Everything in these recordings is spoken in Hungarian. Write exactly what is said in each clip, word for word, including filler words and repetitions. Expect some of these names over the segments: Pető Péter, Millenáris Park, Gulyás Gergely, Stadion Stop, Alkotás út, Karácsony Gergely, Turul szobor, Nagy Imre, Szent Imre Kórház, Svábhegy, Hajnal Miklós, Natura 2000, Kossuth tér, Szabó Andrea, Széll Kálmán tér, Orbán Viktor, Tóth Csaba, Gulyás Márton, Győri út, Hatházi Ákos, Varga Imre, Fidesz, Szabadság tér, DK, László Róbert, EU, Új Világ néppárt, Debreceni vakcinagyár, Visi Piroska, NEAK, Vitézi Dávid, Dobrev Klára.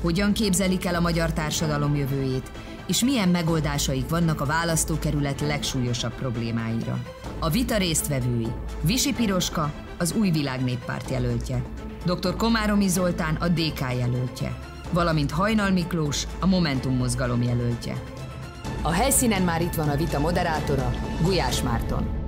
hogyan képzelik el a magyar társadalom jövőjét, és milyen megoldásaik vannak a választókerület legsúlyosabb problémáira. A vita résztvevői: Visi Piroska, az Új Világ néppárt jelöltje, dr. Komáromi Zoltán, a dé ká jelöltje, valamint Hajnal Miklós, a Momentum mozgalom jelöltje. A helyszínen már itt van a vita moderátora, Gulyás Márton.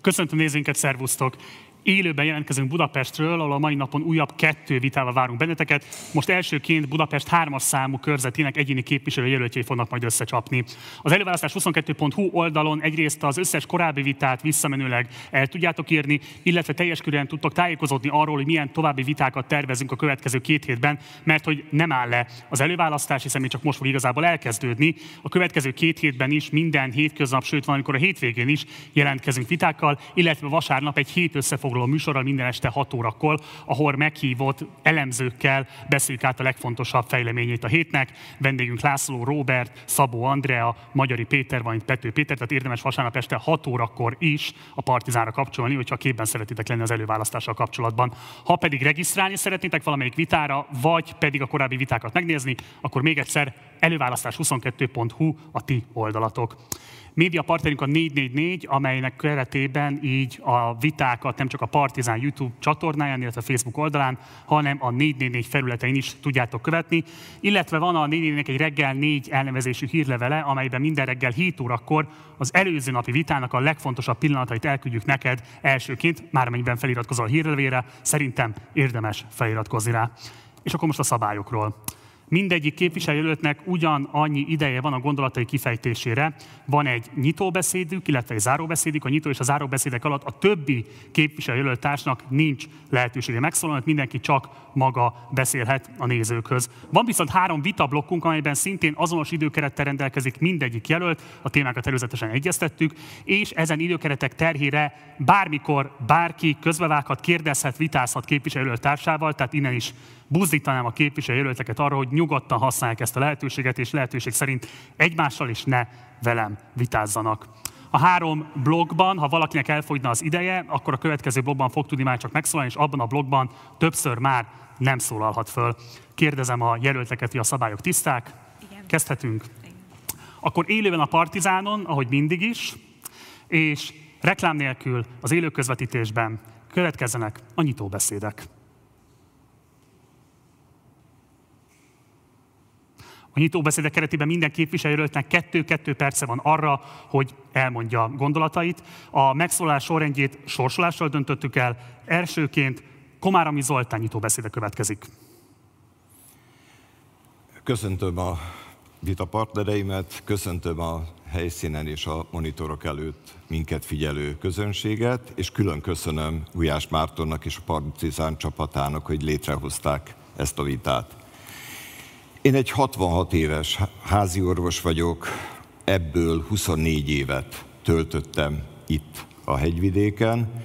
Köszöntöm nézőinket, szervusztok! Élőben jelentkezünk Budapestről, ahol a mai napon újabb kettő vitával várunk benneteket. Most elsőként Budapest hármas számú körzetének egyéni képviselőjelöltjei fognak majd összecsapni. Az előválasztás huszonkettő pont hu oldalon egyrészt az összes korábbi vitát visszamenőleg el tudjátok írni, illetve teljes körűen tudtok tájékozódni arról, hogy milyen további vitákat tervezünk a következő két hétben, mert hogy nem áll le az előválasztás, hiszen még csak most fog igazából elkezdődni. A következő két hétben is minden hétköznap, sőt valamikor a hétvégén is jelentkezünk vitákkal, illetve vasárnap egy hét összefoglaló a műsorral minden este hat órakor, ahol meghívott elemzőkkel beszéljük át a legfontosabb fejleményét a hétnek. Vendégünk László Róbert, Szabó Andrea, Magyari Péter, valamint Pető Péter, tehát érdemes vasárnap este hat órakor is a Partizánra kapcsolni, hogyha képben szeretitek lenni az előválasztással kapcsolatban. Ha pedig regisztrálni szeretnétek valamelyik vitára, vagy pedig a korábbi vitákat megnézni, akkor még egyszer előválasztás huszonkettő pont hu a ti oldalatok. Média partnerünk a négy négy négy, amelynek keretében így a vitákat nem csak a Partizán YouTube csatornáján, illetve Facebook oldalán, hanem a négy négy négy felületein is tudjátok követni. Illetve van a négy négy négynek egy reggel négy elnevezésű hírlevele, amelyben minden reggel hét órakor az előző napi vitának a legfontosabb pillanatait elküldjük neked elsőként, már amennyiben feliratkozol a hírlevélre, szerintem érdemes feliratkozni rá. És akkor most a szabályokról. Mindegyik képviselőjelöltnek ugyanannyi ideje van a gondolatai kifejtésére. Van egy nyitóbeszédük, illetve egy záróbeszédük. A nyitó és a záróbeszédek alatt a többi képviselőjelölttársnak nincs lehetősége megszólalni, mindenki csak maga beszélhet a nézőkhöz. Van viszont három vitablokkunk, amelyben szintén azonos időkerettel rendelkezik mindegyik jelölt, a témákat előzetesen egyeztettük, és ezen időkeretek terhére bármikor bárki közbevághat, kérdezhet, vitázhat képviselőjelölttársával, tehát innen is buzdítanám a képviselőjelölteket arra, hogy nyugodtan használják ezt a lehetőséget, és lehetőség szerint egymással is ne velem vitázzanak. A három blogban, ha valakinek elfogyna az ideje, akkor a következő blogban fog tudni már csak megszólalni, és abban a blogban többször már nem szólalhat föl. Kérdezem a jelölteket, hogy a szabályok tiszták. Igen. Kezdhetünk. Igen. Akkor élőben a Partizánon, ahogy mindig is, és reklám nélkül az élő közvetítésben következzenek a nyitóbeszédek. A nyitóbeszédek keretében minden képviselőjelöltnek kettő-kettő perce van arra, hogy elmondja gondolatait. A megszólalás sorrendjét sorsolással döntöttük el. Elsőként Komáromi Zoltán nyitóbeszéde következik. Köszöntöm a vita partnereimet, köszöntöm a helyszínen és a monitorok előtt minket figyelő közönséget, és külön köszönöm Gulyás Mártonnak és a Partizán csapatának, hogy létrehozták ezt a vitát. Én egy hatvanhat éves házi orvos vagyok, ebből huszonnégy évet töltöttem itt a hegyvidéken,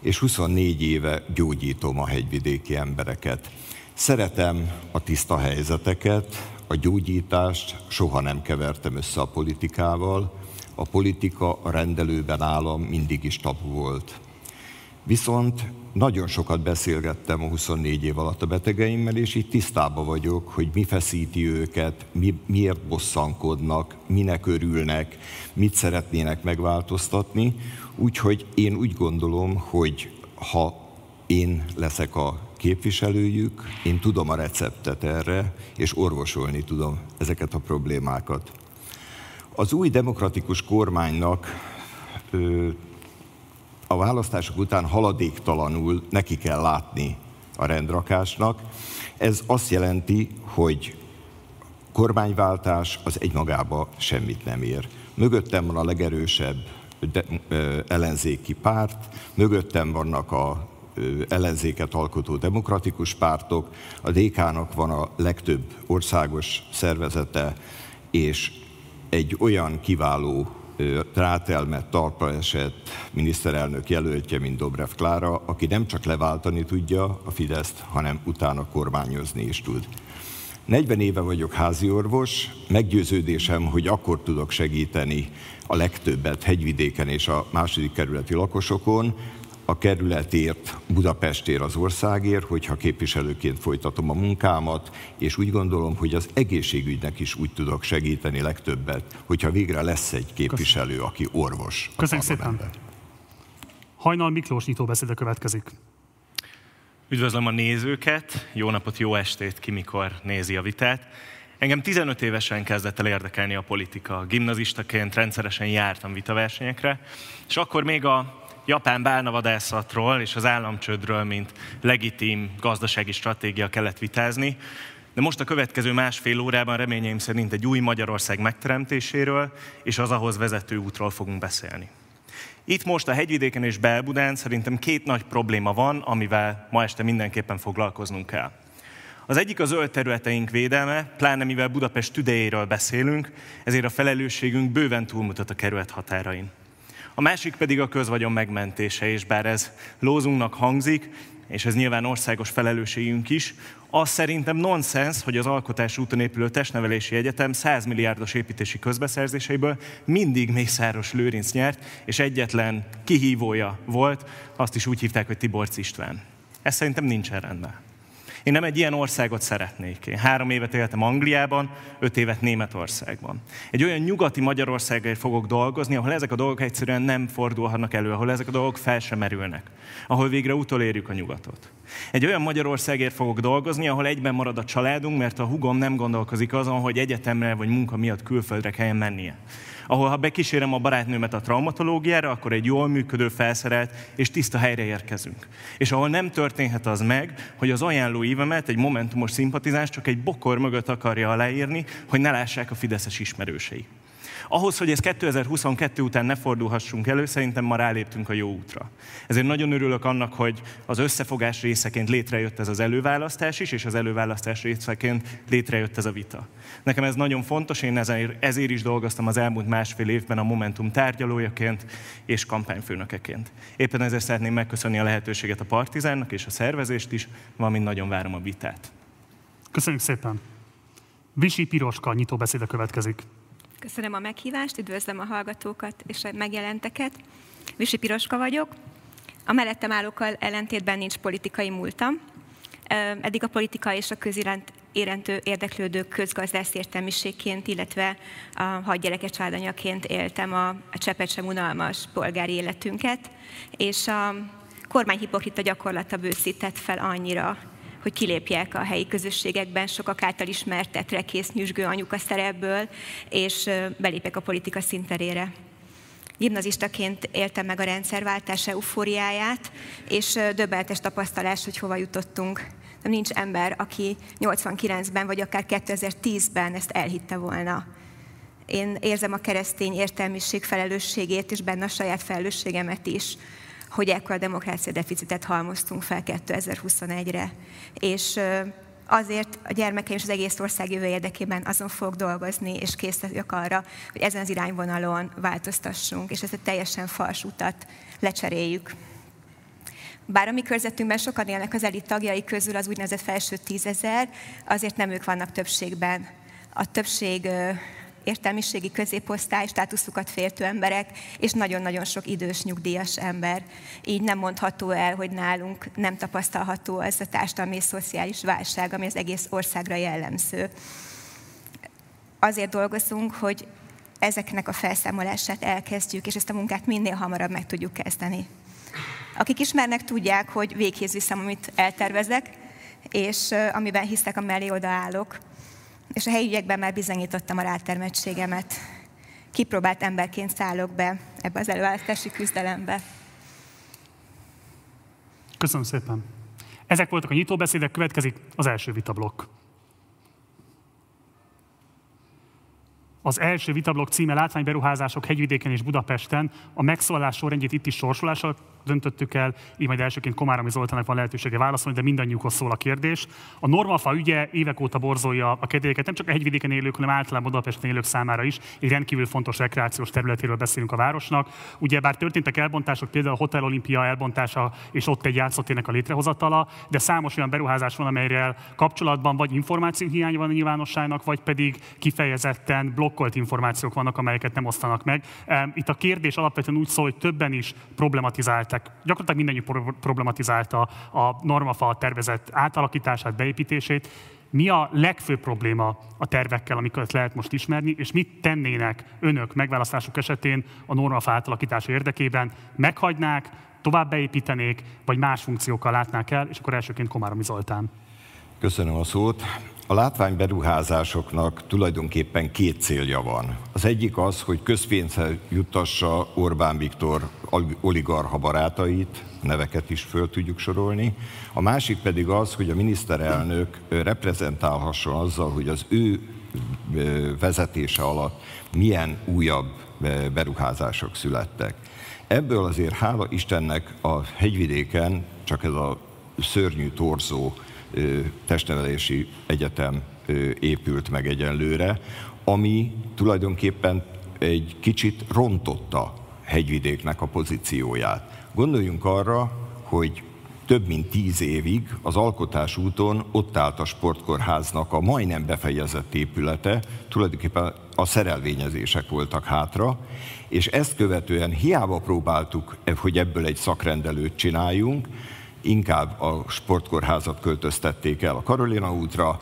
és huszonnégy éve gyógyítom a hegyvidéki embereket. Szeretem a tiszta helyzeteket, a gyógyítást soha nem kevertem össze a politikával, a politika a rendelőben állam mindig is tabu volt. Viszont nagyon sokat beszélgettem a huszonnégy év alatt a betegeimmel, és így tisztában vagyok, hogy mi feszíti őket, mi, miért bosszankodnak, minek örülnek, mit szeretnének megváltoztatni. Úgyhogy én úgy gondolom, hogy ha én leszek a képviselőjük, én tudom a receptet erre, és orvosolni tudom ezeket a problémákat. Az új demokratikus kormánynak ö, a választások után haladéktalanul neki kell látni a rendrakásnak. Ez azt jelenti, hogy kormányváltás az egymagába semmit nem ér. Mögöttem van a legerősebb de, ö, ellenzéki párt, mögöttem vannak a ellenzéket alkotó demokratikus pártok, a dé ká-nak van a legtöbb országos szervezete, és egy olyan kiváló rátelmet, talpra esett miniszterelnök jelöltje, mint Dobrev Klára, aki nem csak leváltani tudja a Fideszt, hanem utána kormányozni is tud. negyven éve vagyok háziorvos, meggyőződésem, hogy akkor tudok segíteni a legtöbbet Hegyvidéken és a második kerületi lakosokon, a kerületért, Budapestért, az országért, hogyha képviselőként folytatom a munkámat, és úgy gondolom, hogy az egészségügynek is úgy tudok segíteni legtöbbet, hogyha végre lesz egy képviselő, aki orvos. Köszönjük szépen! Hajnal Miklós nyitóbeszéde következik. Üdvözlöm a nézőket, jó napot, jó estét, ki mikor nézi a vitát. Engem tizenöt évesen kezdett el érdekelni a politika. Gimnazistaként rendszeresen jártam vitaversenyekre, és akkor még a japán bálnavadászatról és az államcsődről, mint legitim gazdasági stratégia kellett vitázni, de most a következő másfél órában reményeim szerint egy új Magyarország megteremtéséről és az ahhoz vezető útról fogunk beszélni. Itt most a Hegyvidéken és Belbudán szerintem két nagy probléma van, amivel ma este mindenképpen foglalkoznunk kell. Az egyik a zöld területeink védelme, pláne mivel Budapest tüdejéről beszélünk, ezért a felelősségünk bőven túlmutat a kerület határain. A másik pedig a közvagyon megmentése, és bár ez lózunknak hangzik, és ez nyilván országos felelősségünk is, az szerintem nonsens, hogy az Alkotás úton épülő Testnevelési Egyetem száz milliárdos építési közbeszerzéseiből mindig Mészáros Lőrinc nyert, és egyetlen kihívója volt, azt is úgy hívták, hogy Tiborcz István. Ez szerintem nincsen rendben. Én nem egy ilyen országot szeretnék. Én három évet éltem Angliában, öt évet Németországban. Egy olyan nyugati Magyarországért fogok dolgozni, ahol ezek a dolgok egyszerűen nem fordulhatnak elő, ahol ezek a dolgok fel sem merülnek, ahol végre utolérjük a nyugatot. Egy olyan Magyarországért fogok dolgozni, ahol egyben marad a családunk, mert a húgom nem gondolkozik azon, hogy egyetemre vagy munka miatt külföldre kelljen mennie. Ahol ha bekísérem a barátnőmet a traumatológiára, akkor egy jól működő, felszerelt és tiszta helyre érkezünk. És ahol nem történhet az meg, hogy az ajánló ívemet egy momentumos szimpatizáns csak egy bokor mögött akarja aláírni, hogy ne lássák a fideszes ismerősei. Ahhoz, hogy ez kétezer-huszonkettő után ne fordulhassunk elő, szerintem ma ráléptünk a jó útra. Ezért nagyon örülök annak, hogy az összefogás részeként létrejött ez az előválasztás is, és az előválasztás részeként létrejött ez a vita. Nekem ez nagyon fontos, én ezért is dolgoztam az elmúlt másfél évben a Momentum tárgyalójaként és kampányfőnökeként. Éppen ezért szeretném megköszönni a lehetőséget a Partizánnak és a szervezést is, valamint nagyon várom a vitát. Köszönjük szépen! Visi Piroska nyitóbeszéde következik. Köszönöm a meghívást, üdvözlöm a hallgatókat és a megjelenteket. Visi Piroska vagyok. A mellettem állókkal ellentétben nincs politikai múltam. Eddig a politika és a köziránt érintő érdeklődők közgazdász értelmiségként, illetve a hadgyerekes családanyaként éltem a cseppet sem unalmas polgári életünket, és a kormány hipokrita gyakorlata bőszített fel annyira, hogy kilépjek a helyi közösségekben sokak által ismert rekész nyüzsgő anyuka szerepből, és belépek a politika színterére. Gimnazistaként éltem meg a rendszerváltás eufóriáját, és döbbenetes tapasztalás, hogy hova jutottunk. Nem nincs ember, aki nyolcvankilencben vagy akár kétezer-tízben ezt elhitte volna. Én érzem a keresztény értelmiség felelősségét, és benne a saját felelősségemet is, hogy ekkor a demokrácia deficitet halmoztunk fel kétezer-huszonegyre. És azért a gyermekeim és az egész ország jövő érdekében azon fogok dolgozni, és kész vagyok arra, hogy ezen az irányvonalon változtassunk, és ezt a teljesen fals utat lecseréljük. Bár a mi körzetünkben sokan élnek az elit tagjai közül az úgynevezett felső tízezer, azért nem ők vannak többségben. A többség értelmiségi középosztály, státuszukat féltő emberek, és nagyon-nagyon sok idős nyugdíjas ember. Így nem mondható el, hogy nálunk nem tapasztalható az a társadalmi és szociális válság, ami az egész országra jellemző. Azért dolgozunk, hogy ezeknek a felszámolását elkezdjük, és ezt a munkát minél hamarabb meg tudjuk kezdeni. Akik ismernek, tudják, hogy véghez viszem, amit eltervezek, és amiben hiszek, amellé odaállok. És a helyi ügyekben már bizonyítottam a rátermettségemet. Kipróbált emberként szállok be ebbe az előválasztási küzdelembe. Köszönöm szépen. Ezek voltak a nyitóbeszédek, következik az első vitablokk. Az első vitablokk címe látványberuházások Hegyvidéken és Budapesten. A megszólalás sorrendjét itt is sorsolással döntöttük el, így majd elsőként Komáromi Zoltánnak van lehetősége válaszolni, de mindannyiukhoz szól a kérdés. A Normafa ügye évek óta borzolja a kedélyeket, nem csak a Hegyvidéken élők, hanem általában Budapesten élők számára is. Egy rendkívül fontos rekreációs területéről beszélünk a városnak. Ugyebár történtek elbontások, például a Hotel Olimpia elbontása és ott egy játszótérnek a létrehozatala, de számos olyan beruházás van, amelyel kapcsolatban vagy információhiány van a nyilvánosságnak, vagy pedig kifejezetten blokk információk vannak, amelyeket nem osztanak meg. Itt a kérdés alapvetően úgy szól, hogy többen is problematizálták, gyakorlatilag mindenki problematizálta a Normafa tervezett átalakítását, beépítését. Mi a legfőbb probléma a tervekkel, amiket lehet most ismerni, és mit tennének önök megválasztásuk esetén a Normafa átalakítása érdekében? Meghagynák, tovább beépítenék, vagy más funkciókkal látnák el? És akkor elsőként Komáromi Zoltán. Köszönöm a szót. A látványberuházásoknak tulajdonképpen két célja van. Az egyik az, hogy közpénzhez juttassa Orbán Viktor oligarcha barátait, neveket is föl tudjuk sorolni. A másik pedig az, hogy a miniszterelnök reprezentálhasson azzal, hogy az ő vezetése alatt milyen újabb beruházások születtek. Ebből azért hála Istennek a Hegyvidéken csak ez a szörnyű torzó testnevelési egyetem épült meg egyenlőre, ami tulajdonképpen egy kicsit rontotta Hegyvidéknek a pozícióját. Gondoljunk arra, hogy több mint tíz évig az Alkotás úton ott állt a sportkórháznak a majdnem befejezett épülete, tulajdonképpen a szerelvényezések voltak hátra, és ezt követően hiába próbáltuk, hogy ebből egy szakrendelőt csináljunk, inkább a sportkórházat költöztették el a Karolina útra,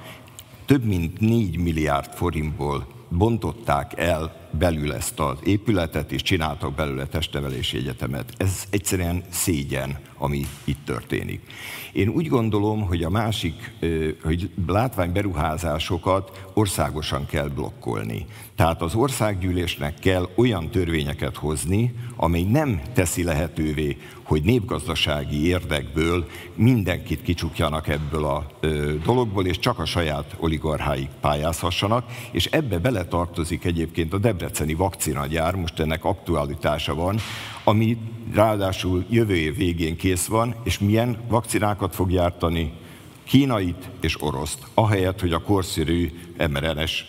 több mint négy milliárd forintból bontották el belül ezt az épületet, és csináltak belőle testnevelési egyetemet. Ez egyszerűen szégyen, ami itt történik. Én úgy gondolom, hogy a másik, hogy látványberuházásokat országosan kell blokkolni. Tehát az országgyűlésnek kell olyan törvényeket hozni, amely nem teszi lehetővé, hogy népgazdasági érdekből mindenkit kicsukjanak ebből a dologból, és csak a saját oligarcháik pályázhassanak, és ebbe beletartozik egyébként a Debreceni vakcinagyár, most ennek aktualitása van, ami ráadásul jövő év végén kész van, és milyen vakcinákat fog gyártani? Kínait és oroszt, ahelyett, hogy a korszerű em er en á-s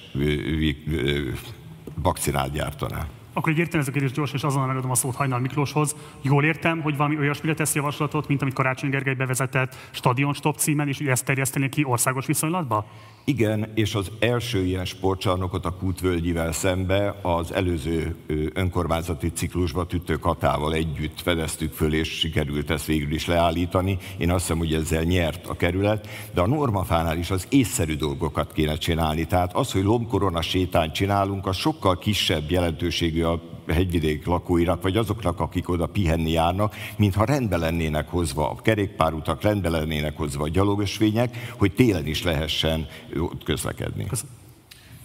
vakcinát gyártaná. Akkor így értem ez a kérdés gyorsan, és azonnal megadom a szót Hajnal Miklóshoz. Jól értem, hogy valami olyasmire tesz javaslatot, mint amit Karácsony Gergely bevezetett Stadion Stop címen, és ezt terjeszteni ki országos viszonylatba? Igen, és az első ilyen sportcsarnokot a Kútvölgyivel szembe az előző önkormányzati ciklusban Tütő Katával együtt fedeztük föl, és sikerült ezt végül is leállítani. Én azt hiszem, hogy ezzel nyert a kerület, de a Normafánál is az észszerű dolgokat kéne csinálni. Tehát az, hogy lombkorona sétányt csinálunk, az sokkal kisebb jelentőségű a Hegyvidék lakóinak, vagy azoknak, akik oda pihenni járnak, mintha rendbe lennének hozva a kerékpárutak, rendbe lennének hozva a gyalogösvények, hogy télen is lehessen ott közlekedni. Köszönöm.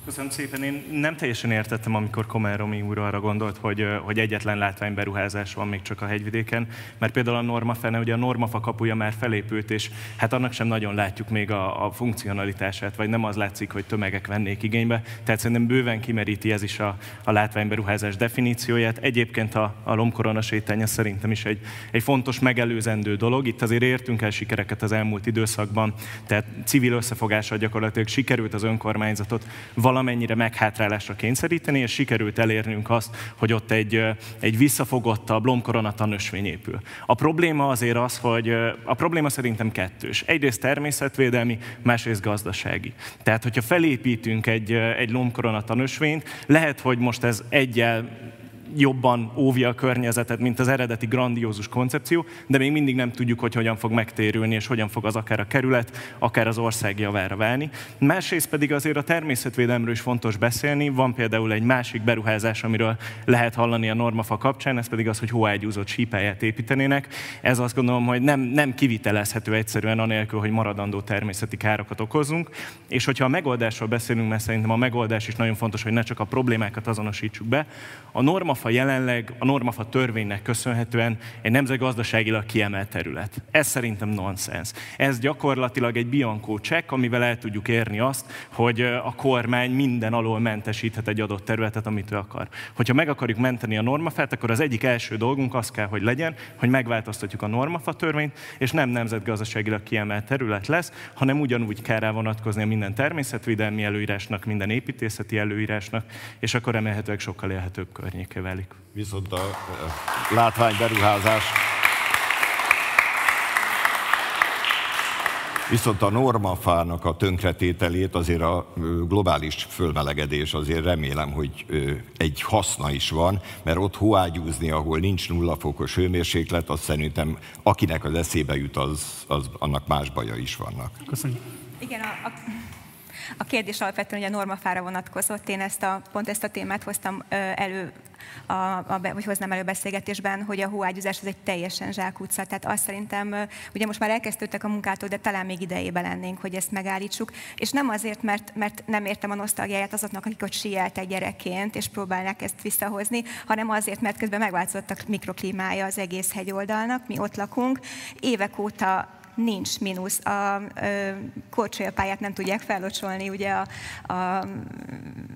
Köszönöm szépen. Én nem teljesen értettem, amikor Komáromi úr arra gondolt, hogy, hogy egyetlen látványberuházás van még csak a Hegyvidéken, mert például a Normafa, ugye a Normafa kapuja már felépült, és hát annak sem nagyon látjuk még a, a funkcionalitását, vagy nem az látszik, hogy tömegek vennék igénybe. Tehát szerintem bőven kimeríti ez is a, a látványberuházás definícióját. Egyébként a, a lombkorona sétány szerintem is egy, egy fontos megelőzendő dolog. Itt azért értünk el sikereket az elmúlt időszakban, tehát civil összefogással gyakorlatilag sikerült az önkormányzatot valamennyire meghátrálásra kényszeríteni, és sikerült elérnünk azt, hogy ott egy, egy visszafogottabb lombkorona tanösvény épül. A probléma azért az, hogy a probléma szerintem kettős. Egyrészt természetvédelmi, másrészt gazdasági. Tehát, hogyha felépítünk egy, egy lombkorona tanösvényt, lehet, hogy most ez egyel jobban óvja a környezetet, mint az eredeti grandiózus koncepció, de még mindig nem tudjuk, hogy hogyan fog megtérülni, és hogyan fog az akár a kerület, akár az ország javára válni. Másrészt pedig azért a természetvédelemről is fontos beszélni. Van például egy másik beruházás, amiről lehet hallani a Normafa kapcsán, ez pedig az, hogy hóágyúzott sípályát építenének. Ez azt gondolom, hogy nem, nem kivitelezhető egyszerűen anélkül, hogy maradandó természeti károkat okozunk. És hogyha a megoldásról beszélünk, mert szerintem a megoldás is nagyon fontos, hogy ne csak a problémákat azonosítsuk be. A Normafa Normafa jelenleg a Normafa törvénynek köszönhetően egy nemzetgazdaságilag kiemelt terület. Ez szerintem nonsens. Ez gyakorlatilag egy biankó csekk, amivel el tudjuk érni azt, hogy a kormány minden alól mentesíthet egy adott területet, amit ő akar. Hogyha meg akarjuk menteni a Normafát, akkor az egyik első dolgunk az kell, hogy legyen, hogy megváltoztatjuk a Normafa törvényt, és nem nemzetgazdaságilag kiemelt terület lesz, hanem ugyanúgy kell rá vonatkozni a minden természetvédelmi előírásnak, minden építészeti előírásnak, és akkor remélhetőleg sokkal élhetőbb környéke válik. Viszont a látványberuházás... Viszont a normafának a tönkretételét azért a globális fölmelegedés, azért remélem, hogy egy haszna is van, mert ott hóágyúzni, ahol nincs nulla fokos hőmérséklet, azt szerintem akinek az eszébe jut, az, az, annak más baja is vannak. Köszönöm. Igen, a, a, a kérdés alapvetően ugye a normafára vonatkozott. Én ezt a, pont ezt a témát hoztam elő, A, a, hogy hoznám elő beszélgetésben, hogy a hóágyúzás az egy teljesen zsákutca. Tehát azt szerintem, ugye most már elkezdődtek a munkától, de talán még idejében lennénk, hogy ezt megállítsuk. És nem azért, mert, mert nem értem a nosztalgiáját azoknak, akik ott síeltek gyerekként, és próbálnak ezt visszahozni, hanem azért, mert közben megváltozott a mikroklímája az egész hegyoldalnak, mi ott lakunk. Évek óta nincs mínusz. A korcsolyapályát nem tudják fellocsolni ugye a, a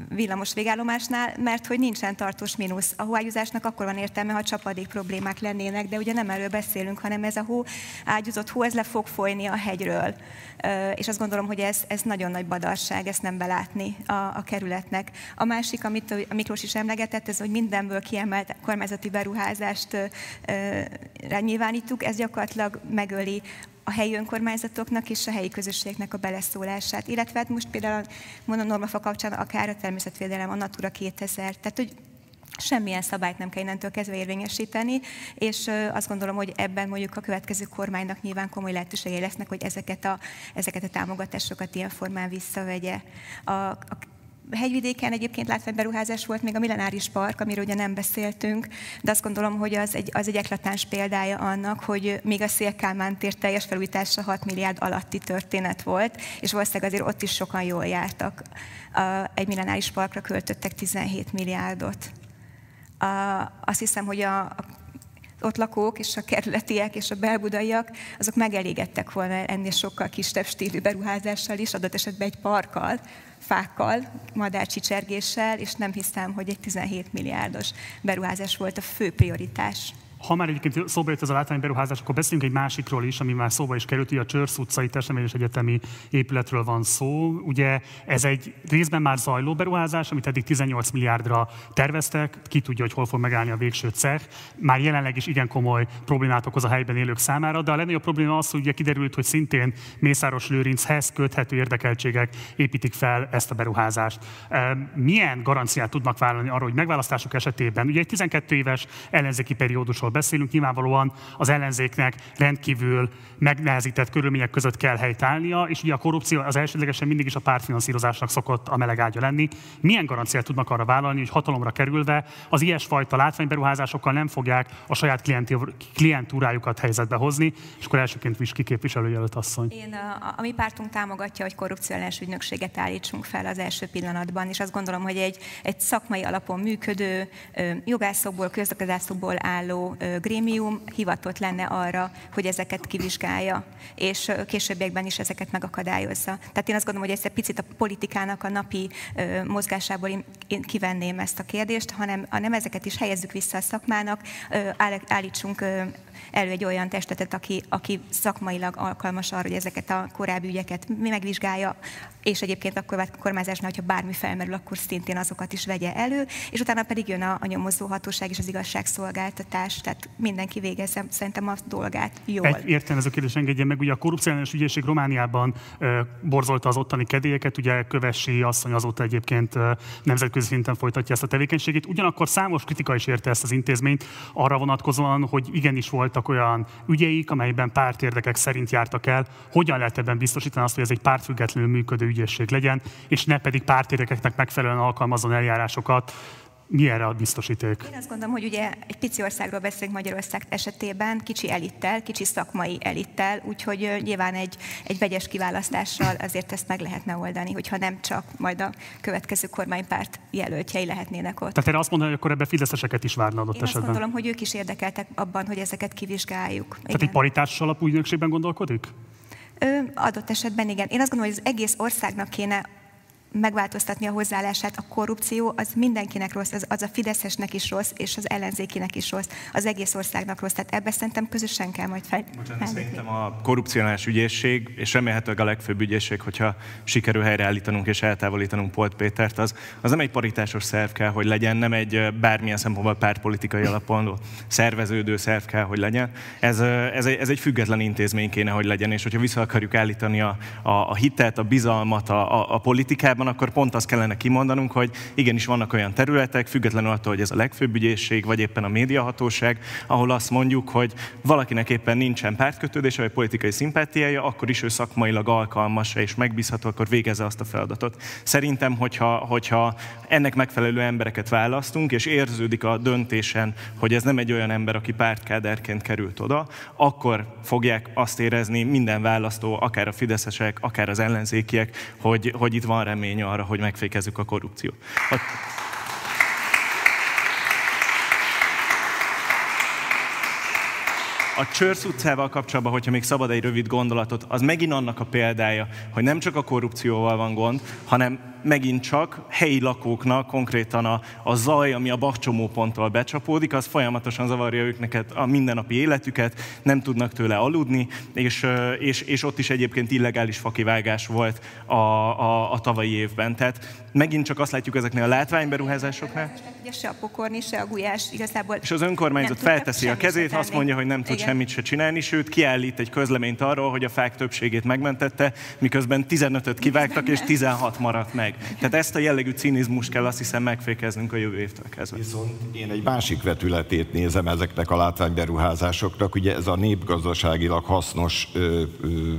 villamos végállomásnál, mert hogy nincsen tartós mínusz. A hóágyúzásnak akkor van értelme, ha csapadék problémák lennének, de ugye nem erről beszélünk, hanem ez a hó ágyúzott hó, ez le fog folyni a hegyről. Ö, és azt gondolom, hogy ez, ez nagyon nagy badarság, ezt nem belátni a, a kerületnek. A másik, amit a Miklós is emlegetett, ez, hogy mindenből kiemelt kormányzati beruházást ö, ö, nyilvánítuk, ez gyakorlatilag megöli a helyi önkormányzatoknak és a helyi közösségeknek a beleszólását. Illetve hát most például mondom Normafa kapcsán akár a természetvédelem, a Natura kétezer, tehát hogy semmilyen szabályt nem kell innentől kezdve érvényesíteni, és azt gondolom, hogy ebben mondjuk a következő kormánynak nyilván komoly lehetőségei lesznek, hogy ezeket a, ezeket a támogatásokat ilyen formán visszavegye. A, a hegyvidéken egyébként látványberuházás volt még a Millenáris Park, amiről ugye nem beszéltünk, de azt gondolom, hogy az egy, az egy eklatáns példája annak, hogy még a Széll Kálmán tér teljes felújítása hat milliárd alatti történet volt, és valószínűleg azért ott is sokan jól jártak. Egy Millenáris Parkra költöttek tizenhét milliárdot. Azt hiszem, hogy a, a ott lakók és a kerületiek és a belbudaiak, azok megelégedtek volna ennél sokkal kisebb stílű beruházással is, adott esetben egy parkkal, fákkal, madárcsicsergéssel, és nem hiszem, hogy egy tizenhét milliárdos beruházás volt a fő prioritás. Ha már egyébként szóba jött ez a látványberuházás, akkor beszéljünk egy másikról is, ami már szóba is került, ugye a Csörsz utcai testnevelés egyetemi épületről van szó. Ugye ez egy részben már zajló beruházás, amit eddig tizennyolc milliárdra terveztek, ki tudja, hogy hol fog megállni a végső ceh. Már jelenleg is igen komoly problémát okoz a helyben élők számára, de a legnagyobb probléma az, hogy ugye kiderült, hogy szintén Mészáros Lőrinchez köthető érdekeltségek építik fel ezt a beruházást. Milyen garanciát tudnak vállalni arra, hogy megválasztások esetében, ugye egy tizenkét éves ellenzéki periódusról beszélünk, nyilvánvalóan az ellenzéknek rendkívül megnehezített körülmények között kell helytállnia, és ugye a korrupció az elsődlegesen mindig is a pártfinanszírozásnak szokott a melegágya lenni. Milyen garanciát tudnak arra vállalni, hogy hatalomra kerülve az ilyesfajta látványberuházásokkal nem fogják a saját klientúrájukat helyzetbe hozni, és akkor elsőként Visi képviselőjelölt asszony. Én, a, a mi pártunk támogatja, hogy korrupció ellenes ügynökséget állítsunk fel az első pillanatban, és azt gondolom, hogy egy, egy szakmai alapon működő, jogászokból, közgazdászokból álló grémium hivatott lenne arra, hogy ezeket kivizsgálja, és későbbiekben is ezeket megakadályozza. Tehát én azt gondolom, hogy ezt egy picit a politikának a napi mozgásából én kivenném ezt a kérdést, hanem, hanem ezeket is helyezzük vissza a szakmának, állítsunk elő egy olyan testetet, aki, aki szakmailag alkalmas arra, hogy ezeket a korábbi ügyeket megvizsgálja, és egyébként a kormányzásnál, hogyha bármi felmerül, akkor szintén azokat is vegye elő, és utána pedig jön a, a nyomozó hatóság és az igazságszolgáltatás, tehát mindenki végezze szerintem a dolgát jól. Egy értelmező kérdés engedjen meg, ugye a korrupciós ügyészség Romániában e, borzolta az ottani kedélyeket, ugye Kövesi asszony azóta egyébként e, nemzetközi szinten folytatja ezt a tevékenységét, ugyanakkor számos kritika is érte ezt az intézményt arra vonatkozóan, hogy igenis voltak olyan ügyeik, amelyben pártérdekek szerint jártak el. Hogyan lehet ebben biztosítani azt, hogy ez egy pártfüggetlenül működő ügyészség legyen, és ne pedig pártérdekeknek megfelelően alkalmazzon eljárásokat mi erre a biztosíték? Én azt gondolom, hogy ugye egy pici országról beszélünk Magyarország esetében, kicsi elittel, kicsi szakmai elittel, úgyhogy nyilván egy, egy vegyes kiválasztással azért ezt meg lehetne oldani, hogyha nem csak majd a következő kormánypárt jelöltjei lehetnének ott. Tehát én azt mondom, hogy akkor ebbe fideszeseket is várna adott én esetben. Én azt gondolom, hogy ők is érdekeltek abban, hogy ezeket kivizsgáljuk. Igen. Tehát egy paritásos alapú ügynökségben gondolkodik? Ö, adott esetben igen. Én azt gondolom, hogy az egész országnak kéne megváltoztatni a hozzáállását, a korrupció az mindenkinek rossz, az, az a fideszesnek is rossz, és az ellenzékinek is rossz, az egész országnak rossz. Tehát ebbe szerintem közösen kell majd fel. Bocsánat, szerintem a korrupcionális ügyészség, és remélhetőleg a legfőbb ügyészség, hogyha sikerül helyreállítanunk és eltávolítanunk Polt Pétert, az, az nem egy paritásos szerv kell, hogy legyen, nem egy bármilyen szempontból pártpolitikai alapon szerveződő szerv kell, hogy legyen. Ez, ez, egy, ez egy független intézmény kéne, hogy legyen, és hogyha vissza akarjuk állítani a, a, a hitet, a bizalmat a, a, a politikában, akkor pont azt kellene kimondanunk, hogy igenis vannak olyan területek, függetlenül attól, hogy ez a legfőbb ügyészség, vagy éppen a médiahatóság, ahol azt mondjuk, hogy valakinek éppen nincsen pártkötődése, vagy politikai szimpátiája, akkor is ő szakmailag alkalmas és megbízható, akkor végezze azt a feladatot. Szerintem, hogyha, hogyha ennek megfelelő embereket választunk, és érződik a döntésen, hogy ez nem egy olyan ember, aki pártkáderként került oda, akkor fogják azt érezni minden választó, akár a fideszesek, akár az ellenzékiek, hogy, hogy itt van remény arra, hogy megfékezzük a korrupciót. A... A Csörsz utcával kapcsolatban, hogyha még szabad egy rövid gondolatot, az megint annak a példája, hogy nem csak a korrupcióval van gond, hanem megint csak helyi lakóknak konkrétan a, a zaj, ami a bakcsomóponttól becsapódik, az folyamatosan zavarja őknek a mindennapi életüket, nem tudnak tőle aludni, és, és, és ott is egyébként illegális fakivágás volt a, a, a tavalyi évben. Tehát megint csak azt látjuk ezeknél a látványberuházásoknál. Se a Pokorni, se a Gulyás igazából. És az önkormányzat felteszi a kezét, azt mondja, hogy nem tud semmit se csinálni, sőt kiállít egy közleményt arról, hogy a fák többségét megmentette, miközben tizenötöt kivágtak és tizenhat maradt meg. Tehát ezt a jellegű cinizmust kell azt hiszem megfékeznünk a jövő évtől kezdve. Viszont én egy másik vetületét nézem ezeknek a látványberuházásoknak, ugye ez a népgazdaságilag hasznos ö, ö,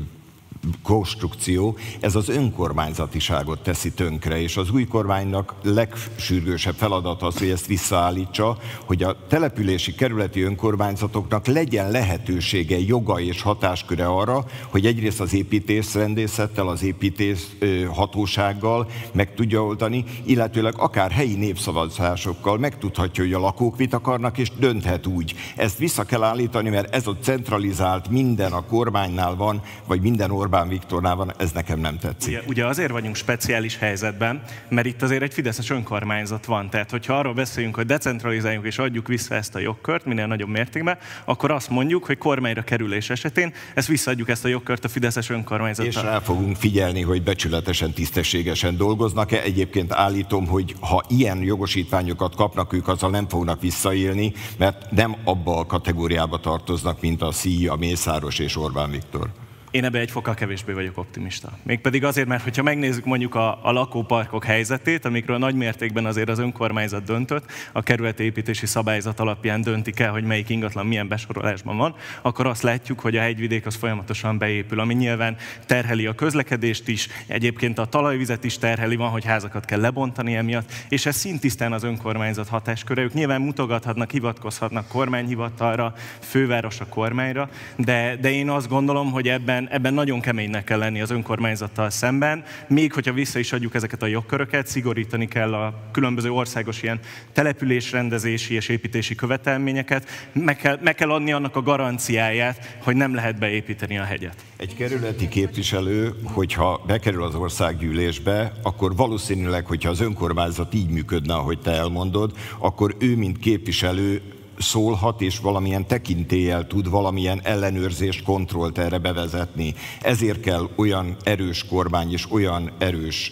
konstrukció, ez az önkormányzatiságot teszi tönkre, és az új kormánynak legsürgősebb feladata az, hogy ezt visszaállítsa, hogy a települési kerületi önkormányzatoknak legyen lehetősége, joga és hatásköre arra, hogy egyrészt az építészrendészettel, az építész hatósággal meg tudja oldani, illetőleg akár helyi népszavazásokkal megtudhatja, hogy a lakók mit akarnak, és dönthet úgy. Ezt vissza kell állítani, mert ez a centralizált minden a kormánynál van, vagy minden Orbán Viktornál van, ez nekem nem tetszik. Ugye, ugye azért vagyunk speciális helyzetben, mert itt azért egy fideszes önkormányzat van. Tehát, hogyha arról beszélünk, hogy decentralizáljuk és adjuk vissza ezt a jogkört minél nagyobb mértékben, akkor azt mondjuk, hogy kormányra kerülés esetén ezt visszaadjuk ezt a jogkört a fideszes önkormányzattal. És rá fogunk figyelni, hogy becsületesen, tisztességesen dolgoznak-e. Egyébként állítom, hogy ha ilyen jogosítványokat kapnak, ők azzal nem fognak visszaélni, mert nem abba a kategóriába tartoznak, mint a Szíj, a Mészáros és Orbán Viktor. Én ebben egy fokkal kevésbé vagyok optimista. Mégpedig azért, mert hogyha megnézzük mondjuk a, a lakóparkok helyzetét, amikről nagy mértékben azért az önkormányzat döntött, a kerületi építési szabályzat alapján döntik el, hogy melyik ingatlan milyen besorolásban van, akkor azt látjuk, hogy a hegyvidék az folyamatosan beépül, ami nyilván terheli a közlekedést is, egyébként a talajvizet is terheli, van, hogy házakat kell lebontani emiatt, és ez szintisztán az önkormányzat hatásköre. Ők nyilván mutogathatnak, hivatkozhatnak kormányhivatalra, fővárosra, kormányra, de, de én azt gondolom, hogy ebben Ebben nagyon keménynek kell lenni az önkormányzattal szemben, még hogyha vissza is adjuk ezeket a jogköröket, szigorítani kell a különböző országos ilyen településrendezési és építési követelményeket, meg kell, meg kell adni annak a garanciáját, hogy nem lehet beépíteni a hegyet. Egy kerületi képviselő, hogyha bekerül az országgyűlésbe, akkor valószínűleg, hogyha az önkormányzat így működne, ahogy te elmondod, akkor ő, mint képviselő, szólhat, és valamilyen tekintéllyel tud valamilyen ellenőrzést, kontrollt erre bevezetni. Ezért kell olyan erős kormány és olyan erős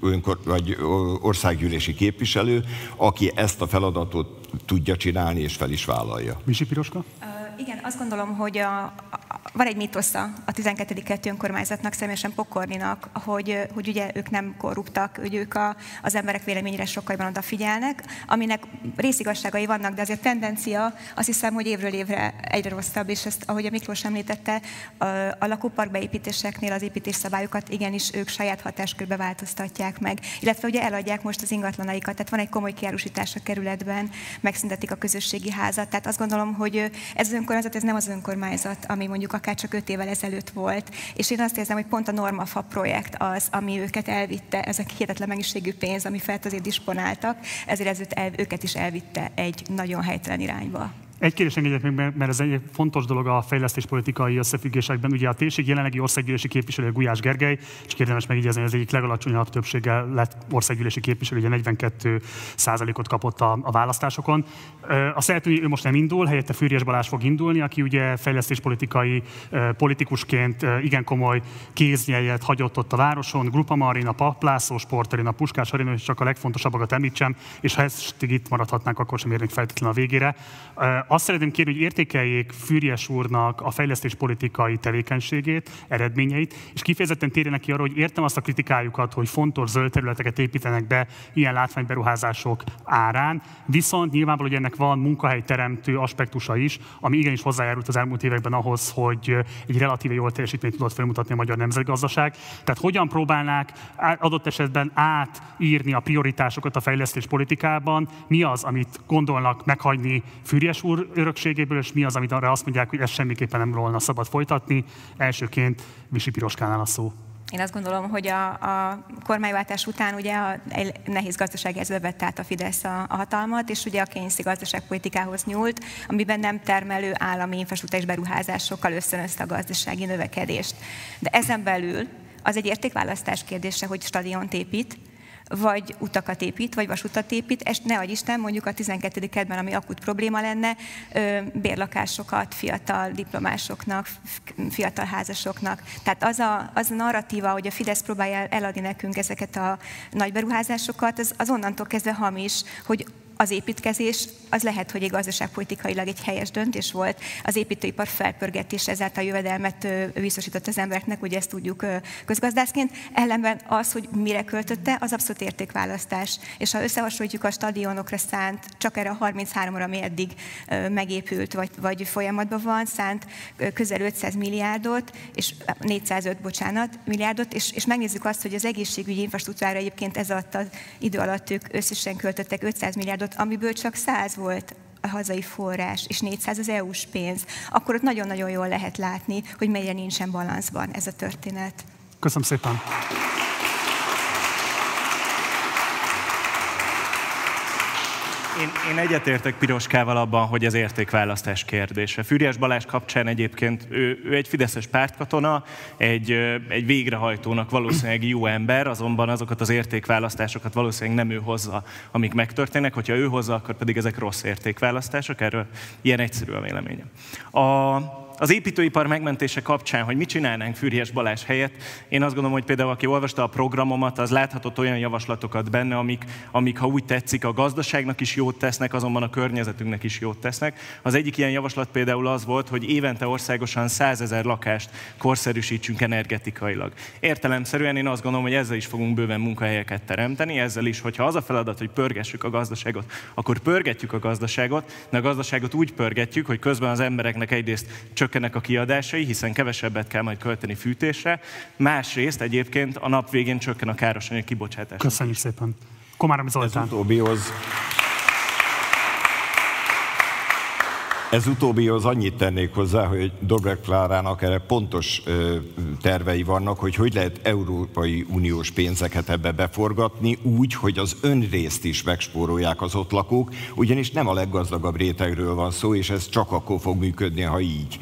önkor, vagy országgyűlési képviselő, aki ezt a feladatot tudja csinálni és fel is vállalja. Visi Piroska? Igen, azt gondolom, hogy a, van egy mítosza a tizenkettedik kerületi önkormányzatnak, személyesen Pokorninak, hogy, hogy ugye ők nem korruptak, hogy ők a, az emberek véleményére sokkal jobban odafigyelnek, aminek részigazságai vannak, de azért tendencia, azt hiszem, hogy évről évre egyre rosszabb, és ezt, ahogy a Miklós említette, a, a lakópark beépítéseknél az építésszabályokat igenis ők saját hatáskörbe változtatják meg, illetve ugye eladják most az ingatlanaikat, tehát van egy komoly kiárusítás a kerületben, megszüntetik a közösségi házat, tehát azt gondolom, hogy ez az önkormányzat, ez nem az önkormányzat, ami mondjuk akár csak öt évvel ezelőtt volt, és én azt érzem, hogy pont a Normafa projekt az, ami őket elvitte, ezek hihetetlen mennyiségű pénz, ami felt azért disponáltak, ezért ezért el, őket is elvitte egy nagyon helytelen irányba. Egy kérdés engedjék meg, mert ez egy fontos dolog a fejlesztéspolitikai összefüggésekben. Ugye a térség jelenlegi országgyűlési képviselő Gulyás Gergely, és érdemes megjegyezni, hogy az egyik legalacsonyabb többséggel lett országgyűlési képviselő, ugye negyvenkét százalékot kapott a, a választásokon. A Szeltői ő most nem indul, helyette Fűrjes Balázs fog indulni, aki ugye fejlesztéspolitikai politikusként igen komoly kéznyeljet hagyott ott a városon. Grupa Marina, Paplászó, Sporterina, Puskás Arina, és csak a legfontosabbakat említsem, és ha ezt itt maradhatnánk, akkor sem érnénk feltétlenül a végére. Azt szeretném kérni, hogy értékeljék Fűrjes úrnak a fejlesztéspolitikai tevékenységét, eredményeit, és kifejezetten térjenek ki arra, hogy értem azt a kritikájukat, hogy fontos zöld területeket építenek be ilyen látványberuházások árán, viszont nyilvánvaló, hogy ennek van munkahelyteremtő aspektusa is, ami igenis hozzájárult az elmúlt években ahhoz, hogy egy relatíve jól teljesítményt tudott felmutatni a magyar nemzetgazdaság. Tehát hogyan próbálnák adott esetben átírni a prioritásokat a fejlesztéspolitikában, mi az, amit gondolnak meghagyni Fűrjes úr örökségéből, és mi az, amit arra azt mondják, hogy ezt semmiképpen nem volna szabad folytatni. Elsőként Visi Piroskánál a szó. Én azt gondolom, hogy a, a kormányváltás után ugye a nehéz gazdasági helyzetbe vett át a Fidesz a, a hatalmat, és ugye a keynesi gazdaságpolitikához nyúlt, amiben nem termelő állami infrastruktúrás beruházásokkal ösztönözte a gazdasági növekedést. De ezen belül az egy értékválasztás kérdése, hogy stadiont épít, vagy utakat épít, vagy vasutat épít, és ne adj Isten, mondjuk a tizenkettedik kerületben, ami akut probléma lenne, bérlakásokat fiatal diplomásoknak, fiatal házasoknak. Tehát az a, az a narratíva, hogy a Fidesz próbálja eladni nekünk ezeket a nagy beruházásokat, az, az onnantól kezdve hamis, hogy az építkezés, az lehet, hogy egy gazdaságpolitikailag egy helyes döntés volt, az építőipar felpörgetés, ezáltal a jövedelmet biztosított az embereknek, ugye ezt tudjuk közgazdászként, ellenben az, hogy mire költötte, az abszolút értékválasztás. És ha összehasonlítjuk a stadionokra szánt, csak erre a harminchárom-ra, ami eddig megépült, vagy, vagy folyamatban van, szánt közel ötszáz milliárdot, és négyszázöt, bocsánat, milliárdot, és, és megnézzük azt, hogy az egészségügyi infrastruktúrára egyébként ez alatt az idő alatt ők összesen költöttek ötszáz milliárdot, amiből csak száz volt a hazai forrás, és négyszáz az é u-s pénz, akkor ott nagyon-nagyon jól lehet látni, hogy mennyire nincsen balanszban ez a történet. Köszönöm szépen! Én, én egyetértek Piroskával abban, hogy ez értékválasztás kérdése. Fűrjes Balázs kapcsán egyébként ő, ő egy fideszes pártkatona, egy, egy végrehajtónak valószínűleg jó ember, azonban azokat az értékválasztásokat valószínűleg nem ő hozza, amik megtörténnek. Hogyha ő hozza, akkor pedig ezek rossz értékválasztások. Erről ilyen egyszerű a véleményem. A, az építőipar megmentése kapcsán, hogy mit csinálnánk Fűrjes Balázs helyett, én azt gondolom, hogy például aki olvasta a programomat, az láthatott olyan javaslatokat benne, amik, amik ha úgy tetszik, a gazdaságnak is jót tesznek, azonban a környezetünknek is jót tesznek. Az egyik ilyen javaslat például az volt, hogy évente országosan százezer lakást korszerűsítsünk energetikailag. Értelemszerűen én azt gondolom, hogy ezzel is fogunk bőven munkahelyeket teremteni, ezzel is, hogyha az a feladat, hogy pörgessük a gazdaságot, akkor pörgetjük a gazdaságot, de a gazdaságot úgy pörgetjük, hogy közben az embereknek egyrészt csökkennek a kiadásai, hiszen kevesebbet kell majd költeni fűtésre, másrészt egyébként a nap végén csökken a károsanyag kibocsátás. Köszönjük szépen. Komáromi Zoltán. Ez utóbbihoz, ez utóbbihoz annyit tennék hozzá, hogy Dobrev Klárának erre pontos tervei vannak, hogy hogy lehet Európai Uniós pénzeket ebbe beforgatni úgy, hogy az önrészt is megspórolják az ott lakók, ugyanis nem a leggazdagabb rétegről van szó, és ez csak akkor fog működni, ha így.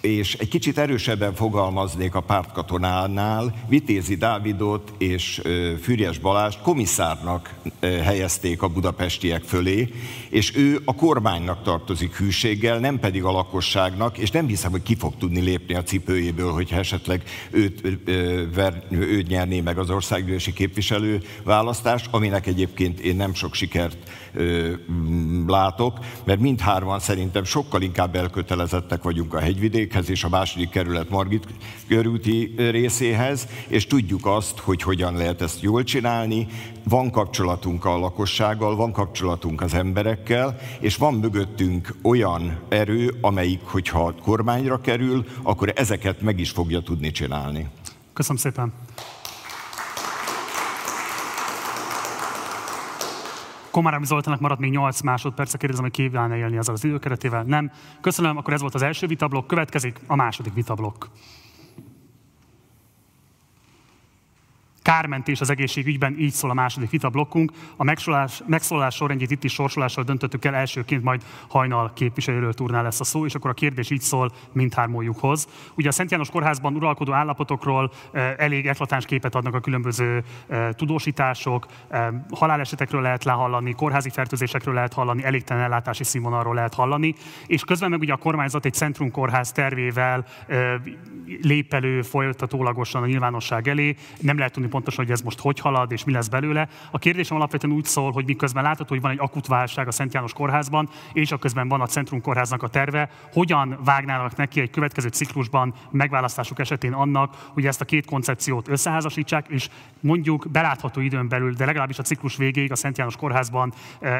És egy kicsit erősebben fogalmaznék a pártkatonánál, Vitézi Dávidot és Fűrjes Balázst komisszárnak helyezték a budapestiek fölé, és ő a kormánynak tartozik hűséggel, nem pedig a lakosságnak, és nem hiszem, hogy ki fog tudni lépni a cipőjéből, hogyha esetleg őt, őt nyerné meg az országgyűlési képviselő választást, aminek egyébként én nem sok sikert látok, mert mindhárman szerintem sokkal inkább elkötelezettek vagyunk a hegyvidék környékhez és a második kerület Margit körúti részéhez, és tudjuk azt, hogy hogyan lehet ezt jól csinálni. Van kapcsolatunk a lakossággal, van kapcsolatunk az emberekkel, és van mögöttünk olyan erő, amelyik, hogyha kormányra kerül, akkor ezeket meg is fogja tudni csinálni. Köszönöm szépen! Komáromi Zoltánnak maradt még nyolc másodperc, kérdezem, hogy kívánna élni azzal az időkeretével. Nem. Köszönöm, akkor ez volt az első vitablokk, következik a második vitablokk. Kármentés az egészségügyben, így szól a második vitablokkunk. A megszólás, megszólás sorrendjét itt is sorsolással döntöttük el, elsőként majd Hajnal képviselőjelölt úrnál lesz a szó, és akkor a kérdés így szól mindhármójukhoz. Ugye a Szent János Kórházban uralkodó állapotokról elég eklatáns képet adnak a különböző tudósítások, halálesetekről lehet lehallani, kórházi fertőzésekről lehet hallani, elégtelen ellátási színvonalról lehet hallani, és közben meg ugye a kormányzat egy centrumkórház tervével lép elő folytatólagosan a nyilvánosság elé, nem lehet tudni pontosan, hogy ez most hogy halad és mi lesz belőle. A kérdésem alapvetően úgy szól, hogy miközben látható, hogy van egy akut válság a Szent János Kórházban, és a közben van a Centrum Kórháznak a terve, hogyan vágnának neki egy következő ciklusban megválasztások esetén annak, hogy ezt a két koncepciót összeházasítsák, és mondjuk belátható időn belül, de legalábbis a ciklus végéig a Szent János Kórházban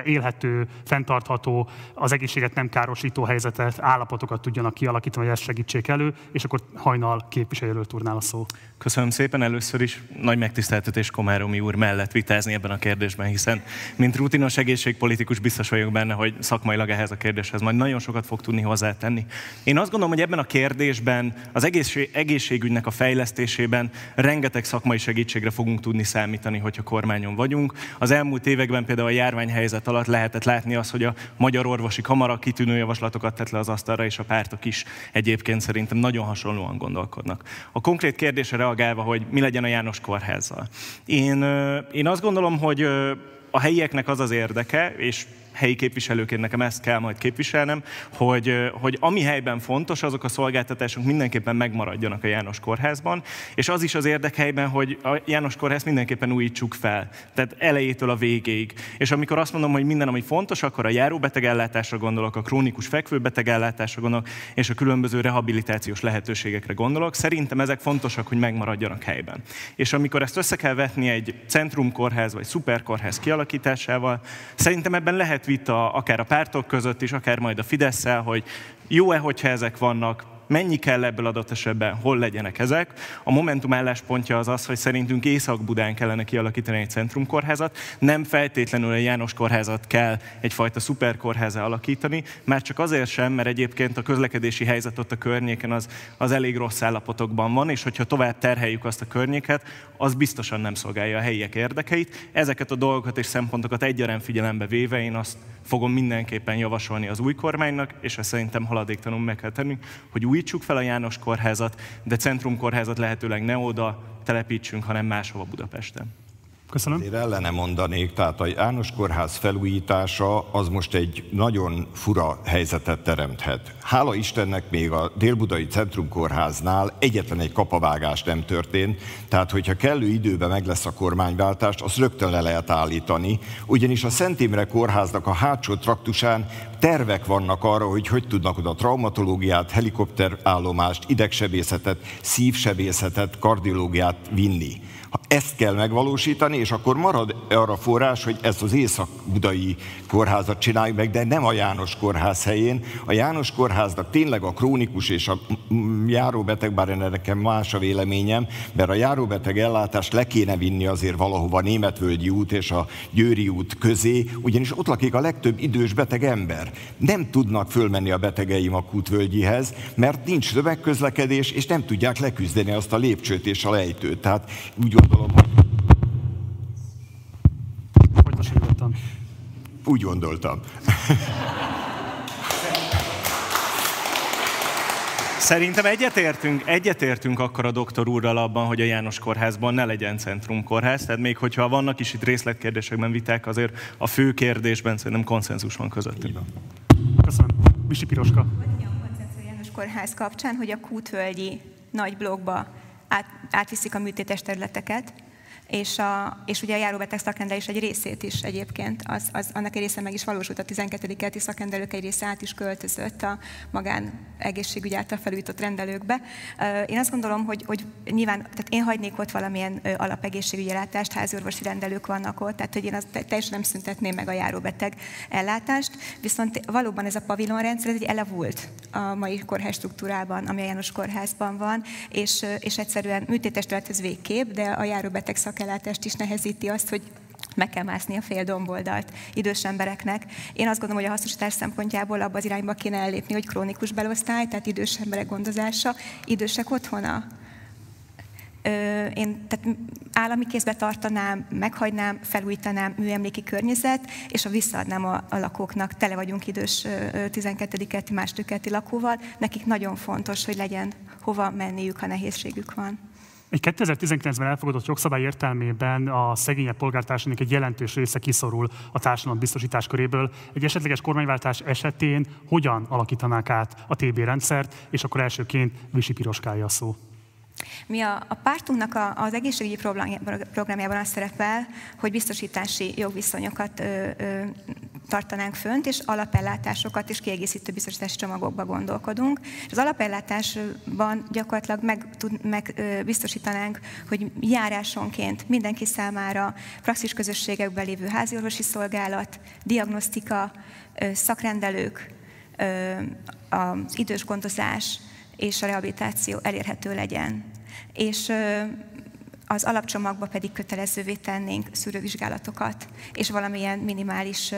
élhető, fenntartható, az egészséget nem károsító helyzetet, állapotokat tudjanak kialakítani, hogy ezt segítsék elő, és akkor Hajnal képviselőjelölt úrnál a szó. Köszönöm szépen, először is nagy megtiszteltetés Komáromi úr mellett vitázni ebben a kérdésben, hiszen mint rutinos egészségpolitikus biztos vagyok benne, hogy szakmailag ehhez a kérdéshez majd nagyon sokat fog tudni hozzátenni. Én azt gondolom, hogy ebben a kérdésben, az egészség, egészségügynek a fejlesztésében rengeteg szakmai segítségre fogunk tudni számítani, hogyha kormányon vagyunk. Az elmúlt években például a járványhelyzet alatt lehetett látni azt, hogy a Magyar Orvosi Kamara kitűnő javaslatokat tett le az asztalra, és a pártok is egyébként szerintem nagyon hasonlóan gondolkodnak. A konkrét kérdésre reagálva, hogy mi legyen a János Kórházzal. Én, én azt gondolom, hogy a helyieknek az az érdeke, és helyi képviselőként nekem ezt kell majd képviselnem, hogy, hogy ami helyben fontos, azok a szolgáltatások mindenképpen megmaradjanak a János Kórházban, és az is az érdekhelyben, hogy a János Kórház mindenképpen újítsuk fel, tehát elejétől a végéig. És amikor azt mondom, hogy minden, ami fontos, akkor a járóbetegellátásra gondolok, a krónikus fekvőbetegellátásra gondolok, és a különböző rehabilitációs lehetőségekre gondolok. Szerintem ezek fontosak, hogy megmaradjanak helyben. És amikor ezt össze kell vetni egy centrumkórház vagy szuperkórház kialakításával, szerintem ebben lehet vita akár a pártok között is, akár majd a Fidesszel, hogy jó-e, hogyha ezek vannak, mennyi kell ebből adott esetben, hol legyenek ezek. A Momentum álláspontja az az, hogy szerintünk Észak-Budán kellene kialakítani egy centrumkórházat, nem feltétlenül a János Kórházat kell egyfajta szuperkórházá alakítani, már csak azért sem, mert egyébként a közlekedési helyzet ott a környéken az, az elég rossz állapotokban van, és hogyha tovább terheljük azt a környéket, az biztosan nem szolgálja a helyiek érdekeit. Ezeket a dolgokat és szempontokat egyaránt figyelembe véve én azt fogom mindenképpen javasolni az új kormánynak, és ezt szerintem haladéktalanul meg kell tenni, hogy újítsuk fel a János Kórházat, de centrumkórházat lehetőleg ne oda telepítsünk, hanem máshova Budapesten. Köszönöm. Én ellene mondanék, tehát a János Kórház felújítása az most egy nagyon fura helyzetet teremthet. Hála Istennek még a Dél-Budai Centrumkórháznál egyetlen egy kapavágás nem történt, tehát hogyha kellő időben meg lesz a kormányváltást, azt rögtön le lehet állítani, ugyanis a Szent Imre Kórháznak a hátsó traktusán tervek vannak arra, hogy hogy tudnak oda traumatológiát, helikopterállomást, idegsebészetet, szívsebészetet, kardiológiát vinni. Ezt kell megvalósítani, és akkor marad arra forrás, hogy ezt az Észak-Budai Kórházat csináljuk meg, de nem a János Kórház helyén. A János Kórháznak tényleg a krónikus és a járóbeteg, bár nekem más a véleményem, mert a járóbeteg ellátást le kéne vinni azért valahova a Németvölgyi út és a Győri út közé, ugyanis ott lakik a legtöbb idős beteg ember. Nem tudnak fölmenni a betegeim a Kútvölgyihez, mert nincs tömegközlekedés, és nem tudják leküzdeni azt a lépcsőt és a lejtőt. Tehát úgy gondolom, hogy... Úgy gondoltam. Szerintem egyetértünk, egyetértünk akkor a doktor úrral abban, hogy a János Kórházban ne legyen centrumkórház, tehát még hogyha vannak is itt részletkérdésekben viták, azért a fő kérdésben szerintem konszenzus van közöttünk. Köszönöm. Visi Piroska. Olyan koncepció János Kórház kapcsán, hogy a Kútvölgyi nagy blokkba átviszik a műtétes területeket, és, a, és ugye a járóbeteg szakrendelés egy részét is egyébként, az, az, annak egy része meg is valósult, a tizenkettedik keleti szakrendelők egy része át is költözött a magán egészségügy által felújított rendelőkbe. Én azt gondolom, hogy, hogy nyilván, tehát én hagynék ott valamilyen alapegészségügyi ellátást, háziorvosi rendelők vannak ott, tehát hogy én azt teljesen nem szüntetném meg a járóbeteg ellátást, viszont valóban ez a pavilonrendszer, ez egy elavult a mai kórház struktúrában, ami a János Kórházban van, és, és egyszerűen műtétestülethez végképp, de a járóbeteg szakállátást is nehezíti azt, hogy meg kell mászni a fél domboldalt idős embereknek. Én azt gondolom, hogy a hasznosítás szempontjából abba az irányba kéne ellépni, hogy krónikus belosztály, tehát idős emberek gondozása, idősek otthona. Ö, én tehát állami kézbe tartanám, meghagynám, felújítanám műemléki környezet, és a visszaadnám a, a lakóknak. Tele vagyunk idős tizenkettedik-második lakóval. Nekik nagyon fontos, hogy legyen hova menniük, ha nehézségük van. Egy kétezer-tizenkilencben elfogadott jogszabály értelmében a szegényebb polgártársadalomnak egy jelentős része kiszorul a társadalombiztosítás köréből. Egy esetleges kormányváltás esetén hogyan alakítanák át a té bé rendszert, és akkor elsőként Visi Piroskája a szó. Mi a, a pártunknak a, az egészségügyi programjában az szerepel, hogy biztosítási jogviszonyokat ö, ö, tartanánk fönt, és alapellátásokat és kiegészítő biztosítási csomagokba gondolkodunk. És az alapellátásban gyakorlatilag meg, tud, meg ö, biztosítanánk, hogy járásonként mindenki számára praxis közösségekben lévő háziorvosi szolgálat, diagnosztika, ö, szakrendelők, ö, az idős gondozás és a rehabilitáció elérhető legyen. És az alapcsomagba pedig kötelezővé tennénk szűrővizsgálatokat, és valamilyen minimális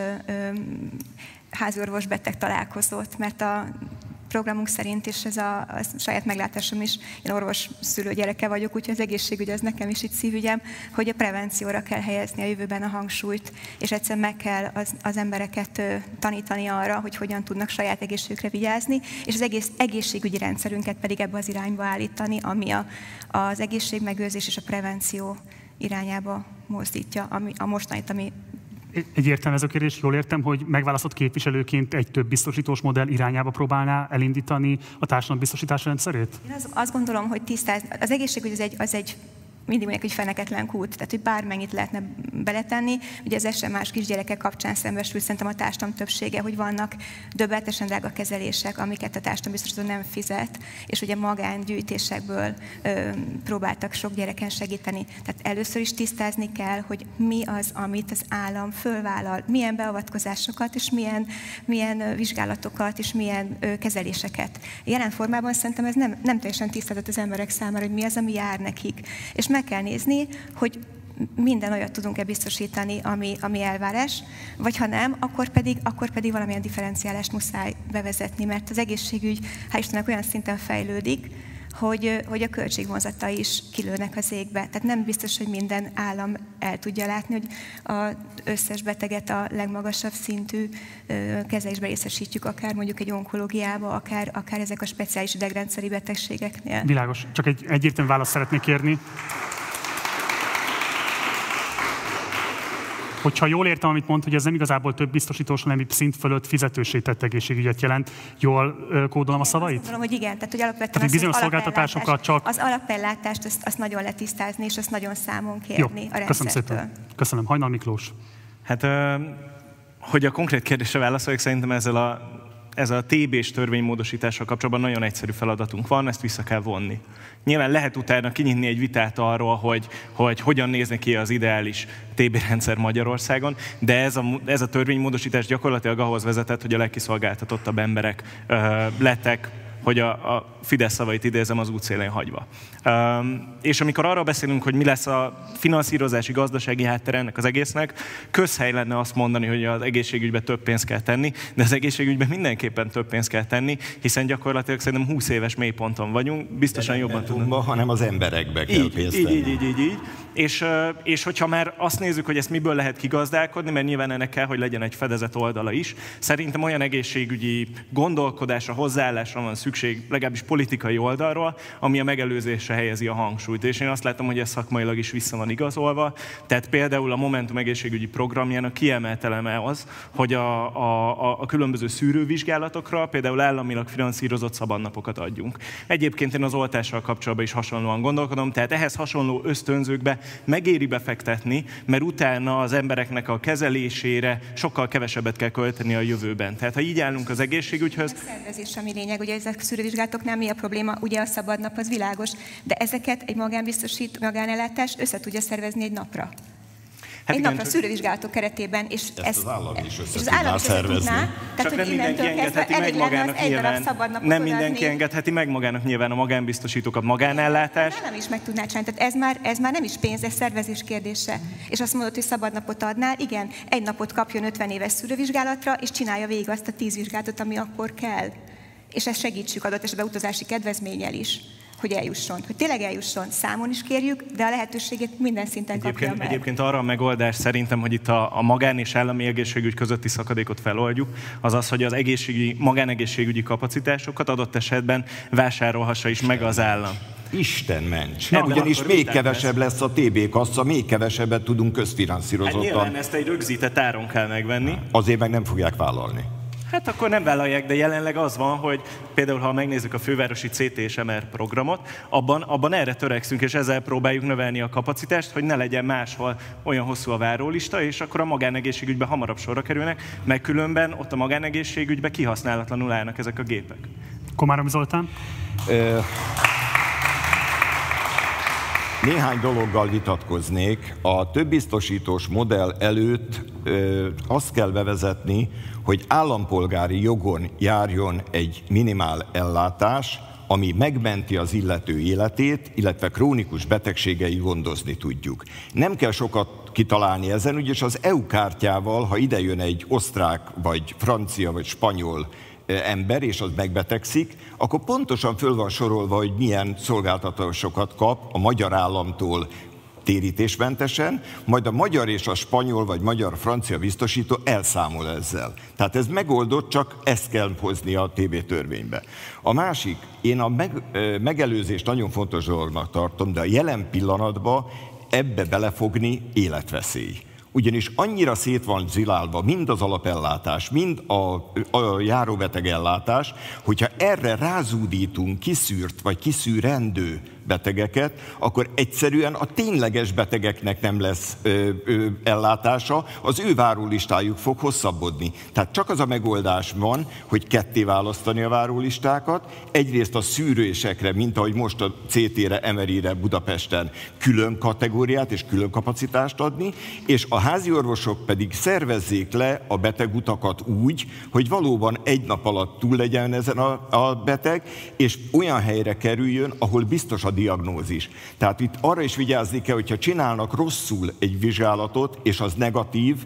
háziorvos-beteg találkozót, mert a programunk szerint, és ez a, a saját meglátásom is, én orvos szülő gyereke vagyok, úgyhogy az egészségügy az nekem is itt szívügyem, hogy a prevencióra kell helyezni a jövőben a hangsúlyt, és egyszerűen meg kell az, az embereket tanítani arra, hogy hogyan tudnak saját egészségükre vigyázni, és az egész egészségügyi rendszerünket pedig ebbe az irányba állítani, ami a, az egészségmegőrzés és a prevenció irányába mozdítja, ami a mostanit, ami egyértelmű ez a kérdés, jól értem, hogy megválasztott képviselőként egy több biztosítós modell irányába próbálná elindítani a társadalombiztosítás rendszerét? Én az, azt gondolom, hogy tisztáz, az egészségügy az egy, az egy mindig mondják, hogy feneketlen kút, tehát hogy bármennyit lehetne beletenni. Ugye az es em á-s kisgyerekek kapcsán szembesül szerintem a társadalom többsége, hogy vannak döbbenetesen drága kezelések, amiket a társadalombiztosító nem fizet, és ugye magángyűjtésekből ö, próbáltak sok gyereken segíteni. Tehát először is tisztázni kell, hogy mi az, amit az állam fölvállal, milyen beavatkozásokat, és milyen, milyen vizsgálatokat, és milyen ö, kezeléseket. Jelen formában szerintem ez nem, nem teljesen tisztázott az emberek számára, hogy mi az, ami jár nekik. És meg kell nézni, hogy minden olyat tudunk-e biztosítani, ami, ami elvárás, vagy ha nem, akkor pedig, akkor pedig valamilyen differenciálást muszáj bevezetni, mert az egészségügy, hál' Istennek, olyan szinten fejlődik, hogy, hogy a költségvonzata is kilőnek az égbe. Tehát nem biztos, hogy minden állam el tudja látni, hogy az összes beteget a legmagasabb szintű kezelésbe részesítjük, akár mondjuk egy onkológiába, akár, akár ezek a speciális idegrendszeri betegségeknél. Világos. Csak egy egyértelmű választ szeretnék kérni. Hogyha jól értem, amit mond, hogy ez nem igazából több biztosítós, hanem egy szint fölött fizetősített egészségügyet jelent. Jól kódolom a szavait? Azt gondolom, hogy igen. Tehát, hogy alapvetően tehát, bizonyos az szolgáltatásokat csak... Az alapellátást azt, azt nagyon letisztázni, és azt nagyon számon kérni. Jó, a rendszertől. Köszönöm szépen. Köszönöm. Hajnal Miklós. Hát, hogy a konkrét kérdésre válaszoljak, szerintem ezzel a, ez a té bés törvénymódosítással kapcsolatban nagyon egyszerű feladatunk van, ezt vissza kell vonni. Nyilván lehet utána kinyitni egy vitát arról, hogy, hogy hogyan néz ki az ideális té bé rendszer Magyarországon, de ez a, ez a törvénymódosítás gyakorlatilag ahhoz vezetett, hogy a legkiszolgáltatottabb emberek ö, lettek, hogy a, a Fidesz szavait idézem, az útszélén hagyva. Üm, és amikor arról beszélünk, hogy mi lesz a finanszírozási, gazdasági háttere ennek az egésznek, közhely lenne azt mondani, hogy az egészségügybe több pénzt kell tenni, de az egészségügyben mindenképpen több pénzt kell tenni, hiszen gyakorlatilag szerintem húsz éves mélyponton vagyunk, biztosan de jobban tudunk. Hanem az emberekbe kell így, pénzt tenni. Így, így, így, így. És, és hogyha már azt nézzük, hogy ezt miből lehet kigazdálkodni, mert nyilván ennek kell, hogy legyen egy fedezett oldala is, szerintem olyan egészségügyi gondolkodásra, hozzáállásra van szükség, legalábbis politikai oldalról, ami a megelőzésre helyezi a hangsúlyt. És én azt látom, hogy ez szakmailag is vissza van igazolva. Tehát például a Momentum egészségügyi programjának kiemelt eleme az, hogy a, a, a különböző szűrővizsgálatokra például államilag finanszírozott szabadnapokat adjunk. Egyébként én az oltással kapcsolatban is hasonlóan gondolkodom, tehát ehhez hasonló ösztönzőkbe megéri befektetni, mert utána az embereknek a kezelésére sokkal kevesebbet kell költeni a jövőben. Tehát ha így állunk az egészségügyhöz... A szervezés, ami lényeg, ugye ezek szűrővizsgálatoknál mi a probléma, ugye a szabad nap az világos, de ezeket egy magánbiztosít, magánellátás össze tudja szervezni egy napra. Hát egy igen, napra szűrővizsgálatok keretében, és ezt, ezt az állam is össze tudná szervezni. Csak nem mindenki engedheti meg magának nyilván. Nem mindenki engedheti meg magának nyilván a magánbiztosítók, a magánellátás. Nem is meg tudná csinálni, tehát ez már, ez már nem is pénz, ez szervezés kérdése. Mm. És azt mondod, hogy szabad napot adnál, igen, egy napot kapjon ötven éves szűrővizsgálatra, és csinálja végig azt a tíz vizsgálatot, ami akkor kell. És ezt segítsük adott esetben utazási kedvezménnyel is, hogy eljusson, hogy tényleg eljusson, számon is kérjük, de a lehetőséget minden szinten kapja meg. Egyébként arra a megoldás szerintem, hogy itt a, a magán és állami egészségügy közötti szakadékot feloldjuk, az az, hogy az egészségügyi, magánegészségügyi kapacitásokat adott esetben vásárolhassa is meg az állam. Isten ments! Na, ugyanis még kevesebb lesz. lesz a té bé kassza, még kevesebbet tudunk közfinanszírozottan. Hát nyilván ezt egy rögzített áron kell megvenni. Azért meg nem fogják vállalni. Hát akkor nem vállalják, de jelenleg az van, hogy például ha megnézzük a fővárosi cé té és em er programot, abban, abban erre törekszünk, és ezzel próbáljuk növelni a kapacitást, hogy ne legyen máshol olyan hosszú a várólista, és akkor a magánegészségügybe hamarabb sorra kerülnek, mert különben ott a magánegészségügybe kihasználatlanul állnak ezek a gépek. Komáromi Zoltán? Ö... Néhány dologgal vitatkoznék. A többbiztosítós modell előtt ö, azt kell bevezetni, hogy állampolgári jogon járjon egy minimál ellátás, ami megmenti az illető életét, illetve krónikus betegségei gondozni tudjuk. Nem kell sokat kitalálni ezen, ugyanis az é u kártyával, ha idejön egy osztrák, vagy francia, vagy spanyol ember, és az megbetegszik, akkor pontosan föl van sorolva, hogy milyen szolgáltatásokat kap a magyar államtól térítésmentesen, majd a magyar és a spanyol vagy magyar-francia biztosító elszámol ezzel. Tehát ez megoldott, csak ezt kell hozni a té bé törvénybe. A másik, én a meg, megelőzést nagyon fontos dolognak tartom, de a jelen pillanatban ebbe belefogni életveszély. Ugyanis annyira szét van zilálva mind az alapellátás, mind a, a járóbeteg ellátás, hogyha erre rázúdítunk kiszűrt vagy kiszűrendő betegeket, akkor egyszerűen a tényleges betegeknek nem lesz ö, ö, ellátása, az ő várólistájuk fog hosszabbodni. Tehát csak az a megoldás van, hogy ketté választani a várólistákat, egyrészt a szűrősekre, mint ahogy most a cé té-re, em er i-re Budapesten külön kategóriát és külön kapacitást adni, és a háziorvosok pedig szervezzék le a betegutakat úgy, hogy valóban egy nap alatt túl legyen ezen a, a beteg, és olyan helyre kerüljön, ahol biztos a diagnózis. Tehát itt arra is vigyázni kell, hogyha csinálnak rosszul egy vizsgálatot, és az negatív,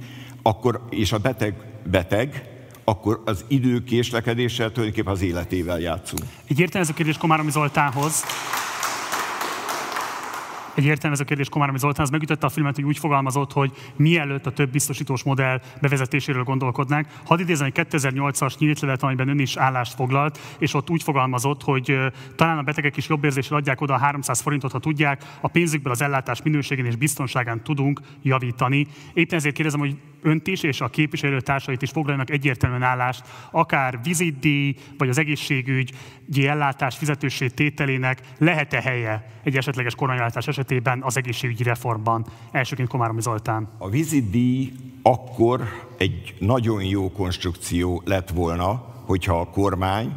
akkor, és a beteg beteg, akkor az idő késlekedéssel tulajdonképpen az életével játszunk. Egy értelmező kérdés Komáromi Zoltánhoz. Egy értelmező kérdés Komáromi Zoltán, az megütötte a filmet, hogy úgy fogalmazott, hogy mielőtt a több biztosítós modell bevezetéséről gondolkodnánk. Hadd idézem egy kétezer-nyolcas nyílt levelet, amiben ön is állást foglalt, és ott úgy fogalmazott, hogy talán a betegek is jobb érzéssel adják oda a háromszáz forintot, ha tudják, a pénzükből az ellátás minőségén és biztonságán tudunk javítani. Éppen ezért kérdezem, hogy önt is és a képviselőtársait is foglaljanak egyértelműen állást, akár vizitdíj vagy az egészségügyi ellátás fizetőssé tételének lehet-e helye egy esetleges kormányváltás esetében az egészségügyi reformban? Elsőként Komáromi Zoltán. A vizitdíj akkor egy nagyon jó konstrukció lett volna, hogyha a kormány,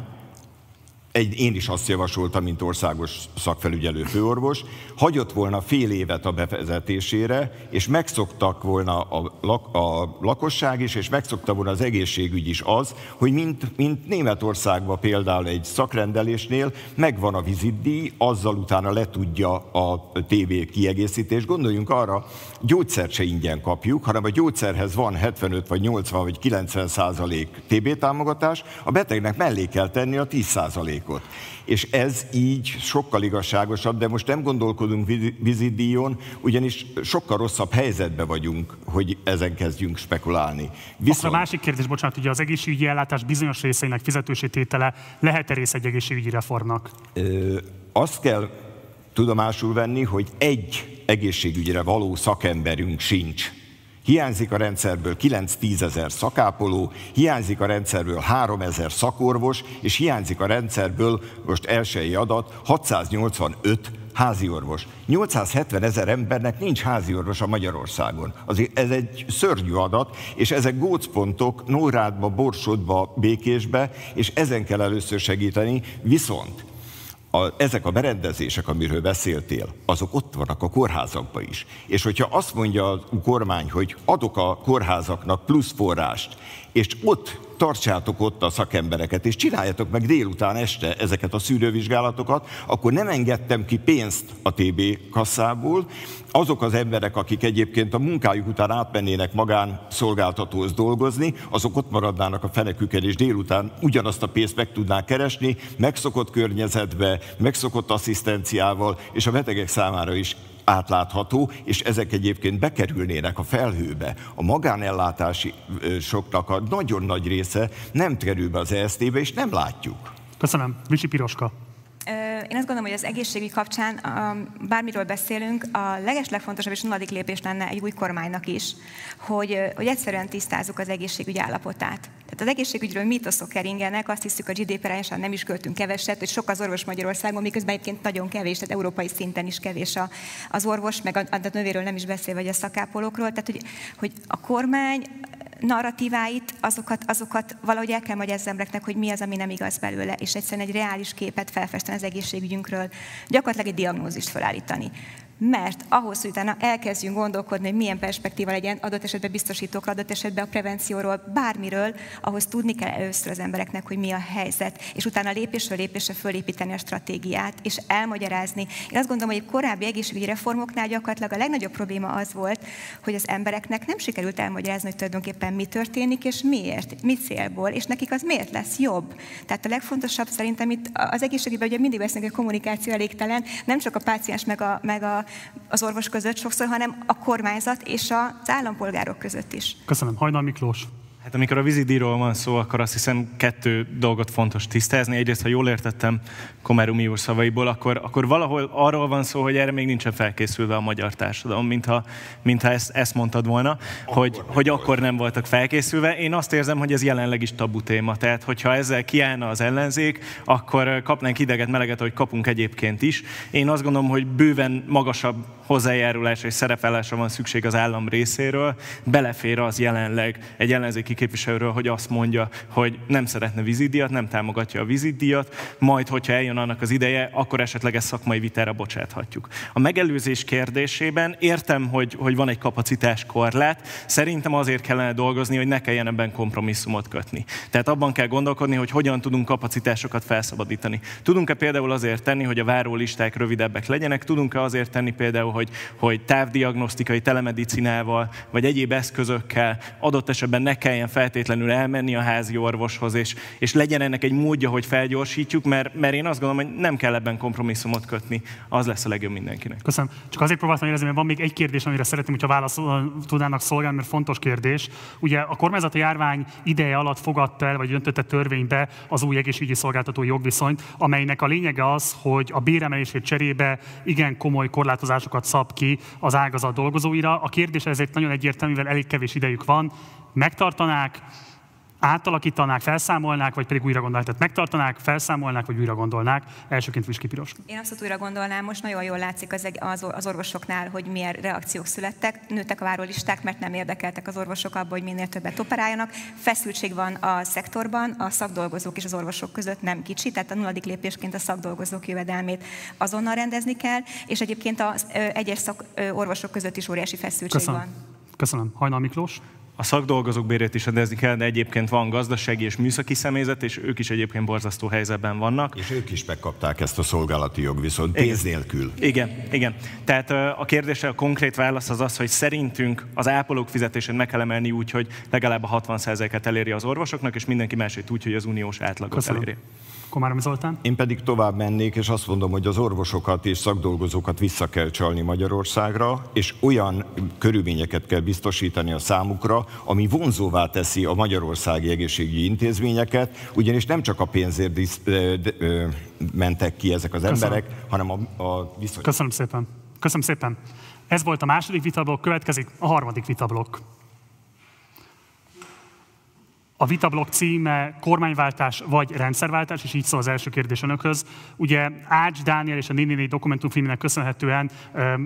egy, én is azt javasoltam, mint országos szakfelügyelő főorvos, hagyott volna fél évet a bevezetésére, és megszoktak volna a, lak, a lakosság is, és megszokta volna az egészségügy is az, hogy mint, mint Németországban például egy szakrendelésnél megvan a vizitdíj, azzal utána le tudja a té bé kiegészítés. Gondoljunk arra, gyógyszert se ingyen kapjuk, hanem a gyógyszerhez van hetvenöt vagy nyolcvan vagy kilencven százalék té bé támogatás, a betegnek mellé kell tenni a tíz százalékot. És ez így sokkal igazságosabb, de most nem gondolkodunk vizitdíjon, ugyanis sokkal rosszabb helyzetben vagyunk, hogy ezen kezdjünk spekulálni. Viszont... Akkor a másik kérdés, bocsánat, ugye az egészségügyi ellátás bizonyos részeinek fizetősé tétele lehet-e rész egy egészségügyi reformnak? Ö, azt kell tudomásul venni, hogy egy egészségügyre való szakemberünk sincs. hiányzik a rendszerből kilenc-tízezer szakápoló, hiányzik a rendszerből háromezer szakorvos, és hiányzik a rendszerből, most elsői adat, hatszáznyolcvanöt háziorvos. nyolcszázhetvenezer embernek nincs háziorvos a Magyarországon. Azért ez egy szörnyű adat, és ezek gócpontok Nórádba, Borsodba, Békésbe, és ezen kell először segíteni, viszont A, ezek a berendezések, amiről beszéltél, azok ott vannak a kórházakban is. És hogyha azt mondja a kormány, hogy adok a kórházaknak plusz forrást, és ott tartsátok ott a szakembereket, és csináljátok meg délután este ezeket a szűrővizsgálatokat, akkor nem engedtem ki pénzt a té bé kasszából. Azok az emberek, akik egyébként a munkájuk után átmennének magán szolgáltatóhoz dolgozni, azok ott maradnának a fenekükön, és délután ugyanazt a pénzt meg tudnák keresni, megszokott környezetbe, megszokott asszisztenciával, és a betegek számára is átlátható, és ezek egyébként bekerülnének a felhőbe. A magánellátási soknak a nagyon nagy része nem kerül be az e es té-be, és nem látjuk. Köszönöm. Visi Piroska. Én azt gondolom, hogy az egészségügy kapcsán bármiről beszélünk, a legeslegfontosabb és nulladik lépés lenne egy új kormánynak is, hogy, hogy egyszerűen tisztázzuk az egészségügy állapotát. Tehát az egészségügyről mítoszok keringenek, azt hiszük, a gé dé pé-re nem is költünk keveset, hogy sok az orvos Magyarországon, miközben egyébként nagyon kevés, tehát európai szinten is kevés a, az orvos, meg a, a nővéről nem is beszél, vagy a szakápolókról. Tehát, hogy, hogy a kormány narratíváit, azokat, azokat valahogy el kell magyarázni az embereknek, hogy mi az, ami nem igaz belőle, és egyszerűen egy reális képet felfesteni az egészségügyünkről, gyakorlatilag egy diagnózist felállítani. Mert ahhoz, hogy utána elkezdjünk gondolkodni, hogy milyen perspektíva legyen, adott esetben biztosítókra, adott esetben a prevencióról, bármiről, ahhoz tudni kell először az embereknek, hogy mi a helyzet, és utána lépésről lépésre fölépíteni a stratégiát, és elmagyarázni. Én azt gondolom, hogy a korábbi egészségügyi reformoknál gyakorlatilag a legnagyobb probléma az volt, hogy az embereknek nem sikerült elmagyarázni, hogy tulajdonképpen mi történik, és miért, mi célból, és nekik az miért lesz jobb. Tehát a legfontosabb szerintem itt az egészségügyben, ugye mindig beszélünk, hogy a kommunikáció elégtelen, nem csak a páciens meg a, meg a az orvos között sokszor, hanem a kormányzat és az állampolgárok között is. Köszönöm. Hajnal Miklós. Hát amikor a vízidíjról van szó, akkor azt hiszem kettő dolgot fontos tisztázni. Egyrészt, ha jól értettem Komáromi úr szavaiból, akkor, akkor valahol arról van szó, hogy erre még nincsen felkészülve a magyar társadalom, mintha, mintha ezt, ezt mondtad volna, akkor hogy, nem hogy akkor volt. nem voltak felkészülve. Én azt érzem, hogy ez jelenleg is tabu téma. Tehát, hogyha ezzel kiállna az ellenzék, akkor kapnánk hideget, meleget, ahogy kapunk egyébként is. Én azt gondolom, hogy bőven magasabb hozzájárulás és szerepelésre van szükség az állam részéről. Belefér az jelenleg egy ellenzéki képviselőről, hogy azt mondja, hogy nem szeretne vízidíjat, nem támogatja a vízidíjat, majd, hogyha eljön annak az ideje, akkor esetleg ezt szakmai vitára bocsáthatjuk. A megelőzés kérdésében értem, hogy, hogy van egy kapacitáskorlát, szerintem azért kellene dolgozni, hogy ne kelljen ebben kompromisszumot kötni. Tehát abban kell gondolkodni, hogy hogyan tudunk kapacitásokat felszabadítani. Tudunk-e például azért tenni, hogy a várólisták rövidebbek legyenek, tudunk-e azért tenni például, hogy, hogy távdiagnosztikai, telemedicinával, vagy egyéb eszközökkel adott esetben ne kelljen feltétlenül elmenni a házi orvoshoz, és, és legyen ennek egy módja, hogy felgyorsítjuk, mert, mert én azt gondolom, hogy nem kell ebben kompromisszumot kötni, az lesz a legjobb mindenkinek. Köszönöm. Csak azért próbáltam érezni, mert van még egy kérdés, amire szeretném, hogyha választ tudnának szolgálni, mert fontos kérdés. Ugye a kormányzat a járvány ideje alatt fogadta el, vagy döntötte törvénybe az új egészségügyi szolgáltatói jogviszonyt, amelynek a lényege az, hogy a béremelését cserébe igen komoly korlátozásokat szab ki az ágazat dolgozóira. A kérdés ezért nagyon egyértelmű, mivel elég kevés idejük van. Megtartanák, átalakítanák, felszámolnák, vagy pedig újra gondolnák? Tehát megtartanák, felszámolnák, vagy újra gondolnák? Elsőként Visi Piroska. Én azt újra gondolnám, most nagyon jól látszik az, az, az orvosoknál, hogy milyen reakciók születtek. Nőttek a várólisták, mert nem érdekeltek az orvosok abban, hogy minél többet operáljanak. Feszültség van a szektorban, a szakdolgozók és az orvosok között nem kicsi, tehát a nulladik lépésként a szakdolgozók jövedelmét azonnal rendezni kell, és egyébként az egyes szakorvosok között is óriási feszültség Köszönöm. van. Köszönöm. Hajnal Miklós. A szakdolgozók bérét is rendezni kell, de egyébként van gazdasági és műszaki személyzet, és ők is egyébként borzasztó helyzetben vannak. És ők is megkapták ezt a szolgálati jogviszont pénz nélkül. Igen, igen. Tehát a kérdésre a konkrét válasz az az, hogy szerintünk az ápolók fizetését meg kell emelni úgy, hogy legalább a hatvan százalékát eléri az orvosoknak, és mindenki másét úgy, hogy az uniós átlagot Köszönöm. eléri. Komáromi Zoltán. Én pedig tovább mennék, és azt mondom, hogy az orvosokat és szakdolgozókat vissza kell csalni Magyarországra, és olyan körülményeket kell biztosítani a számukra, ami vonzóvá teszi a magyarországi egészségügyi intézményeket, ugyanis nem csak a pénzért disz, ö, ö, mentek ki ezek az Köszönöm. emberek, hanem a, a viszonyok. Köszönöm szépen. Köszönöm szépen. Ez volt a második vitablokk, következik a harmadik vitablokk. A vitablokk címe kormányváltás vagy rendszerváltás, és így szól az első kérdés önökhöz. Ugye Ács Dániel és a négy négy négy dokumentumfilmnek köszönhetően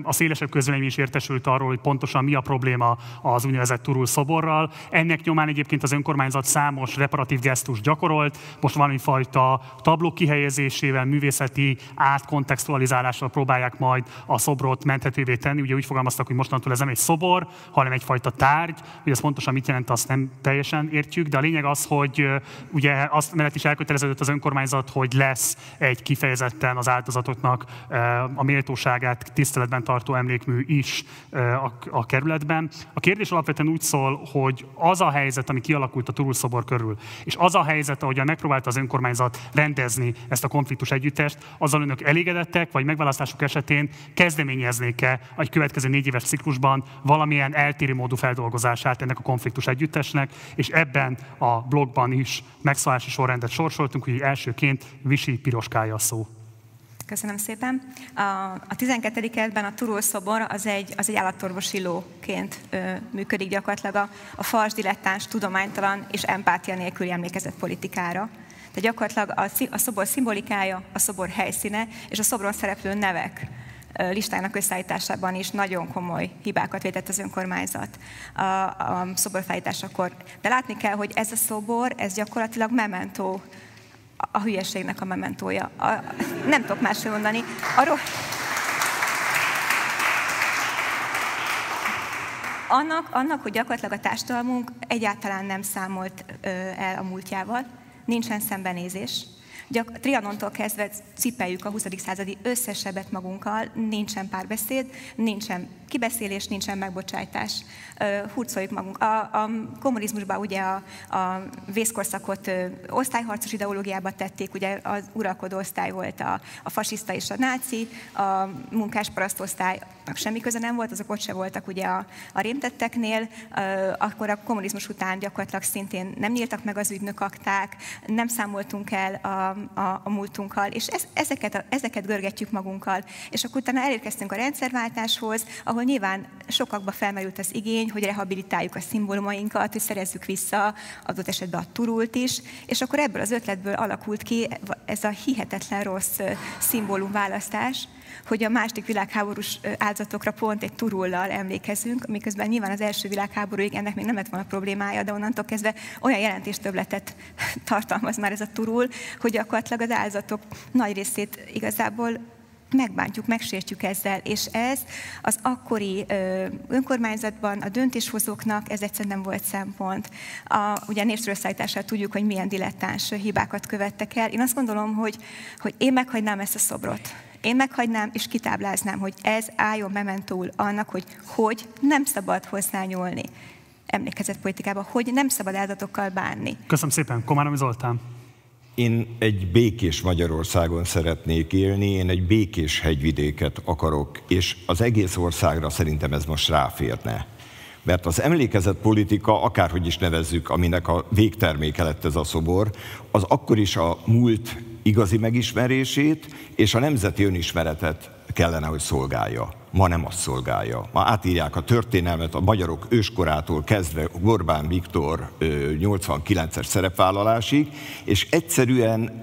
a szélesebb közvélemény is értesült arról, hogy pontosan mi a probléma az úgynevezett Turul szoborral. Ennek nyomán egyébként az önkormányzat számos reparatív gesztus gyakorolt, most valamifajta tablók kihelyezésével, művészeti átkontextualizálással próbálják majd a szobrot menthetővé tenni. Ugye úgy fogalmaztak, hogy mostantól ez nem egy szobor, hanem egyfajta tárgy, hogy ez pontosan mit jelent, azt nem teljesen értjük, de a lényeg az, hogy ugye azt mellett is elköteleződött az önkormányzat, hogy lesz egy kifejezetten az áldozatoknak a méltóságát tiszteletben tartó emlékmű is a kerületben. A kérdés alapvetően úgy szól, hogy az a helyzet, ami kialakult a Turul szobor körül, és az a helyzet, ahogyan megpróbálta az önkormányzat rendezni ezt a konfliktus együttest, azzal önök elégedettek, vagy megválasztásuk esetén kezdeményeznék-e egy következő négy éves ciklusban valamilyen eltérő módú feldolgozását ennek a konfliktus együttesnek, és ebben a blogban is megszólási sorrendet sorsoltunk, úgyhogy elsőként Visi Piroskája a szó. Köszönöm szépen. A tizenkettedik kerületben a Turul szobor az egy, az egy állatorvosi lóként ö, működik gyakorlatilag a, a fals, dilettáns, tudománytalan és empátia nélküli emlékezett politikára. De gyakorlatilag a, a szobor szimbolikája, a szobor helyszíne és a szobron szereplő nevek listának összeállításában is nagyon komoly hibákat vétett az önkormányzat a, a szobor felállításakor. De látni kell, hogy ez a szobor, ez gyakorlatilag mementó, a hülyeségnek a mementója. A, nem tudok másról mondani. Arról... Annak, annak, hogy gyakorlatilag a társadalmunk egyáltalán nem számolt el a múltjával, nincsen szembenézés. Gyak, Trianontól kezdve cipeljük a huszadik századi összesebbet magunkkal, nincsen párbeszéd, nincsen kibeszélés, nincsen megbocsájtás. Hurcoljuk magunk. A, a kommunizmusban ugye a, a vészkorszakot ö, osztályharcos ideológiába tették, ugye az uralkodó osztály volt a, a fasiszta és a náci, a munkásparaszt osztálynak semmi köze nem volt, azok ott se voltak ugye a, a rémtetteknél, ö, akkor a kommunizmus után gyakorlatilag szintén nem nyíltak meg az ügynök akták, nem számoltunk el a A, a múltunkkal, és ez, ezeket, a, ezeket görgetjük magunkkal. És akkor utána elérkeztünk a rendszerváltáshoz, ahol nyilván sokakba felmerült az igény, hogy rehabilitáljuk a szimbólumainkat, hogy szerezzük vissza adott esetben a Turult is, és akkor ebből az ötletből alakult ki ez a hihetetlen rossz szimbólumválasztás, hogy a második világháborús áldozatokra pont egy Turullal emlékezünk, miközben nyilván az első világháborúig ennek még nem lett volna problémája, de onnantól kezdve olyan jelentéstöbletet tartalmaz már ez a Turul, hogy gyakorlatilag az áldozatok nagy részét igazából megbántjuk, megsértjük ezzel, és ez az akkori önkormányzatban a döntéshozóknak ez egyszerűen nem volt szempont. A, ugye a népszerűszállítással tudjuk, hogy milyen dilettáns hibákat követtek el. Én azt gondolom, hogy, hogy én meghagynám ezt a szobrot. Én meghagynám és kitábláznám, hogy ez álljon mementóul annak, hogy hogy nem szabad hozzányúlni emlékezett politikában, hogy nem szabad áldatokkal bánni. Köszönöm szépen, Komáromi Zoltán. Én egy békés Magyarországon szeretnék élni, én egy békés hegyvidéket akarok, és az egész országra szerintem ez most ráférne. Mert az emlékezett politika, akárhogy is nevezzük, aminek a végterméke lett ez a szobor, az akkor is a múlt igazi megismerését és a nemzeti önismeretet kellene, hogy szolgálja. Ma nem azt szolgálja. Ma átírják a történelmet a magyarok őskorától kezdve Orbán Viktor nyolcvankilences szerepvállalásig, és egyszerűen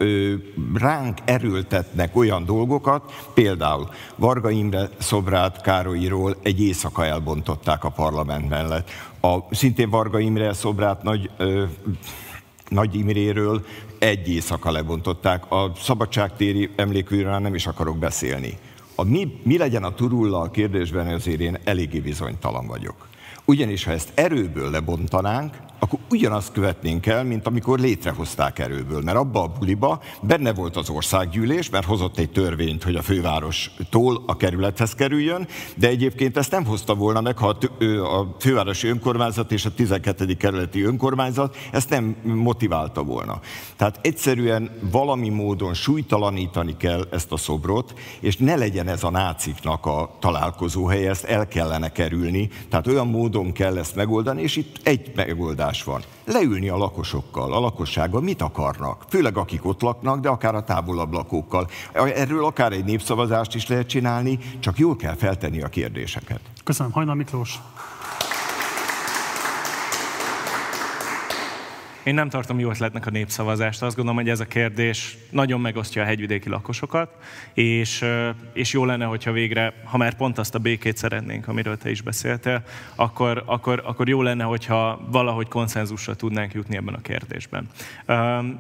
ránk erőltetnek olyan dolgokat, például Varga Imre szobrát Károlyról egy éjszaka elbontották a parlament mellett. A szintén Varga Imre szobrát nagy... Ö, Nagy Imréről egy éjszaka lebontották, a Szabadság téri emlékműről nem is akarok beszélni. A mi, mi legyen a Turullal kérdésben, azért én eléggé bizonytalan vagyok. Ugyanis, ha ezt erőből lebontanánk, akkor ugyanazt követnénk el, mint amikor létrehozták erőből. Mert abba a buliba benne volt az országgyűlés, mert hozott egy törvényt, hogy a fővárostól a kerülethez kerüljön, de egyébként ezt nem hozta volna meg, ha a fővárosi önkormányzat és a tizenkettedik kerületi önkormányzat ezt nem motiválta volna. Tehát egyszerűen valami módon súlytalanítani kell ezt a szobrot, és ne legyen ez a náciknak a találkozóhelye, ezt el kellene kerülni. Tehát olyan módon kell ezt megoldani, és itt egy megoldás elvárás van. Leülni a lakosokkal, a lakossággal, mit akarnak? Főleg akik ott laknak, de akár a távolabb lakókkal. Erről akár egy népszavazást is lehet csinálni, csak jól kell feltenni a kérdéseket. Köszönöm. Hajnal Miklós. Én nem tartom jó ötletnek a népszavazást. Azt gondolom, hogy ez a kérdés nagyon megosztja a hegyvidéki lakosokat, és, és jó lenne, hogyha végre, ha már pont azt a békét szeretnénk, amiről te is beszéltél, akkor, akkor, akkor jó lenne, hogyha valahogy konszenzusra tudnánk jutni ebben a kérdésben.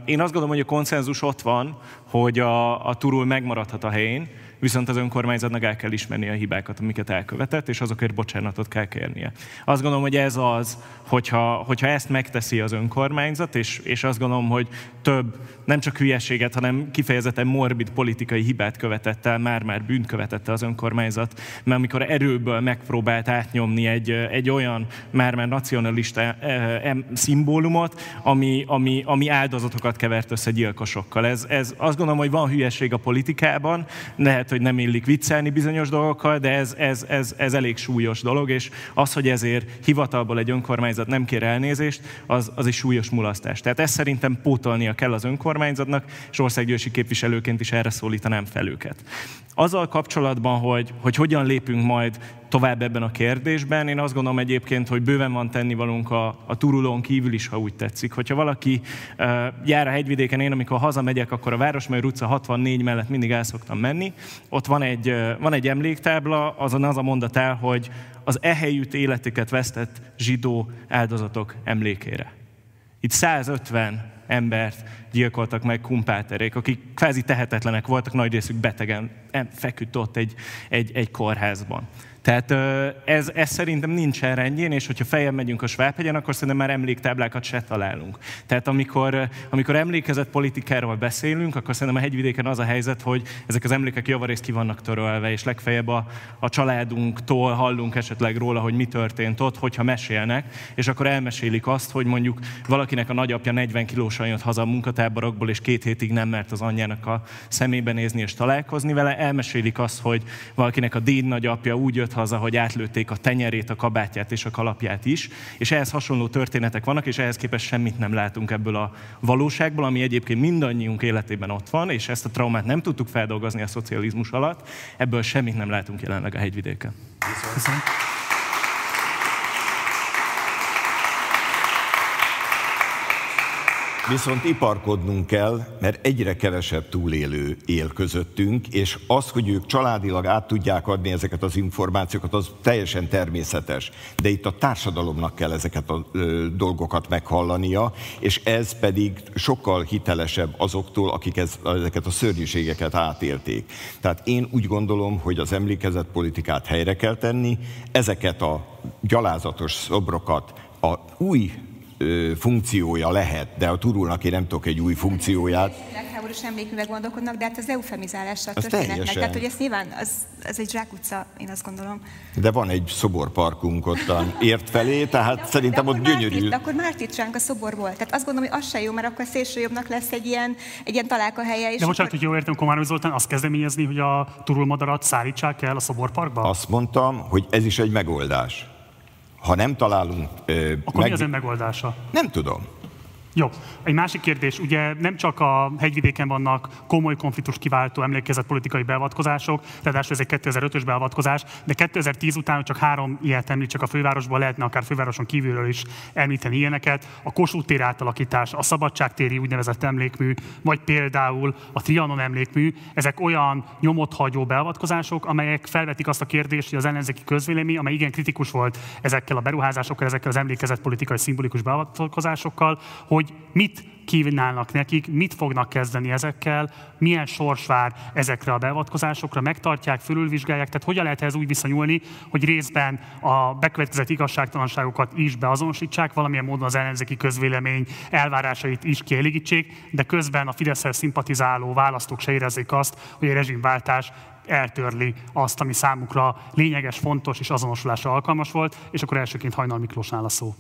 Én azt gondolom, hogy a konszenzus ott van, hogy a, a Turul megmaradhat a helyén, viszont az önkormányzatnak el kell ismerni a hibákat, amiket elkövetett, és azokért bocsánatot kell kérnie. Azt gondolom, hogy ez az, hogyha, hogyha ezt megteszi az önkormányzat, és, és azt gondolom, hogy több, nem csak hülyeséget, hanem kifejezetten morbid politikai hibát követett el, már-már bűnt követett el az önkormányzat, mert amikor erőből megpróbált átnyomni egy, egy olyan már-már nacionalista eh, eh, szimbólumot, ami, ami, ami áldozatokat kevert össze gyilkosokkal. Ez, ez, azt gondolom, hogy van hülyeség a politikában, lehet, hogy nem illik viccelni bizonyos dolgokkal, de ez, ez, ez, ez elég súlyos dolog, és az, hogy ezért hivatalból egy önkormányzat nem kér elnézést, az, az is súlyos mulasztás. Tehát ezt szerintem pótolnia kell az önkormányzatnak, és országgyűlési képviselőként is erre szólítanám fel őket. Azzal kapcsolatban, hogy, hogy hogyan lépünk majd tovább ebben a kérdésben, én azt gondolom egyébként, hogy bőven van tennivalónk a, a Turulon kívül is, ha úgy tetszik. Hogyha valaki uh, jár a hegyvidéken, én amikor hazamegyek, akkor a Városmajor utca hatvannégy mellett mindig el szoktam menni. Ott van egy, uh, van egy emléktábla, azon az a mondat áll, hogy az e helyütt életüket vesztett zsidó áldozatok emlékére. Itt százötven embert gyilkoltak meg kumpáterék, akik kvázi tehetetlenek voltak, nagy részük betegen feküdt ott egy, egy, egy kórházban. Tehát ez, ez szerintem nincsen rendjén, és hogyha feljebb megyünk a Svábhegyen, akkor szerintem már emléktáblákat se találunk. Tehát amikor, amikor emlékezett politikáról beszélünk, akkor szerintem a hegyvidéken az a helyzet, hogy ezek az emlékek javarészt ki vannak törölve, és legfeljebb a, a családunktól hallunk esetleg róla, hogy mi történt ott, hogyha mesélnek, és akkor elmesélik azt, hogy mondjuk valakinek a nagyapja negyven kilósan jött haza a munkatáborokból, és két hétig nem mert az anyjának a szemébe nézni és találkozni vele, elmesélik azt, hogy valakinek a déd nagyapja úgy jött haza, hogy átlőtték a tenyerét, a kabátját és a kalapját is, és ehhez hasonló történetek vannak, és ehhez képest semmit nem látunk ebből a valóságból, ami egyébként mindannyiunk életében ott van, és ezt a traumát nem tudtuk feldolgozni a szocializmus alatt, ebből semmit nem látunk jelenleg a hegyvidéken. Köszönöm. Viszont iparkodnunk kell, mert egyre kevesebb túlélő él közöttünk, és az, hogy ők családilag át tudják adni ezeket az információkat, az teljesen természetes. De itt a társadalomnak kell ezeket a ö, dolgokat meghallania, és ez pedig sokkal hitelesebb azoktól, akik ez, ezeket a szörnyűségeket átélték. Tehát én úgy gondolom, hogy az emlékezetpolitikát helyre kell tenni, ezeket a gyalázatos szobrokat a új funkciója lehet, de a Turulnak én nem tudok egy új funkcióját. Világháborús emlékművek gondolkodnak, de hát az eufemizálással történetnek. Tehát, hogy ez nyilván, az, az egy zsákutca, én azt gondolom. De van egy szoborparkunk ottan ért felé, tehát de szerintem de ott gyönyörű. Mártit, de akkor Márticsánk a szobor volt. Tehát azt gondolom, hogy az se jó, mert akkor szélsőjobbnak lesz egy ilyen, egy ilyen találkahelye. De bocsánat, hogy jól értem, Komáromi Zoltán azt kezdeményezni, hogy a Turul madarat szállítsák el a szoborparkba? Azt mondtam, hogy ez is egy megoldás. Ha nem találunk... Ö, Akkor meg... mi az ön megoldása? Nem tudom. Jó. Egy másik kérdés. Ugye nem csak a hegyvidéken vannak komoly konfliktus kiváltó emlékezett politikai beavatkozások, ráadásul ez egy kétezer-ötös beavatkozás, de kétezer-tíz után csak három ilyet említsek a fővárosban, lehetne akár fővároson kívülről is említeni ilyeneket. A Kossuth tér átalakítás, a Szabadság téri úgynevezett emlékmű, vagy például a Trianon emlékmű, ezek olyan nyomot hagyó beavatkozások, amelyek felvetik azt a kérdést, hogy az ellenzéki közvélemény, amely igen kritikus volt ezekkel a beruházásokkal, ezekkel az emlékezett politikai szimbolikus beavatkozásokkal, hogy mit kívánnak nekik, mit fognak kezdeni ezekkel, milyen sors vár ezekre a beavatkozásokra, megtartják, fölülvizsgálják, tehát hogyan lehet ez úgy viszonyulni, hogy részben a bekövetkezett igazságtalanságokat is beazonosítsák, valamilyen módon az ellenzéki közvélemény elvárásait is kielégítsék, de közben a Fideszhez szimpatizáló választók se érezzék azt, hogy egy rezsimváltás eltörli azt, ami számukra lényeges, fontos és azonosulásra alkalmas volt, és akkor elsőként Hajnal Miklósnál a szó.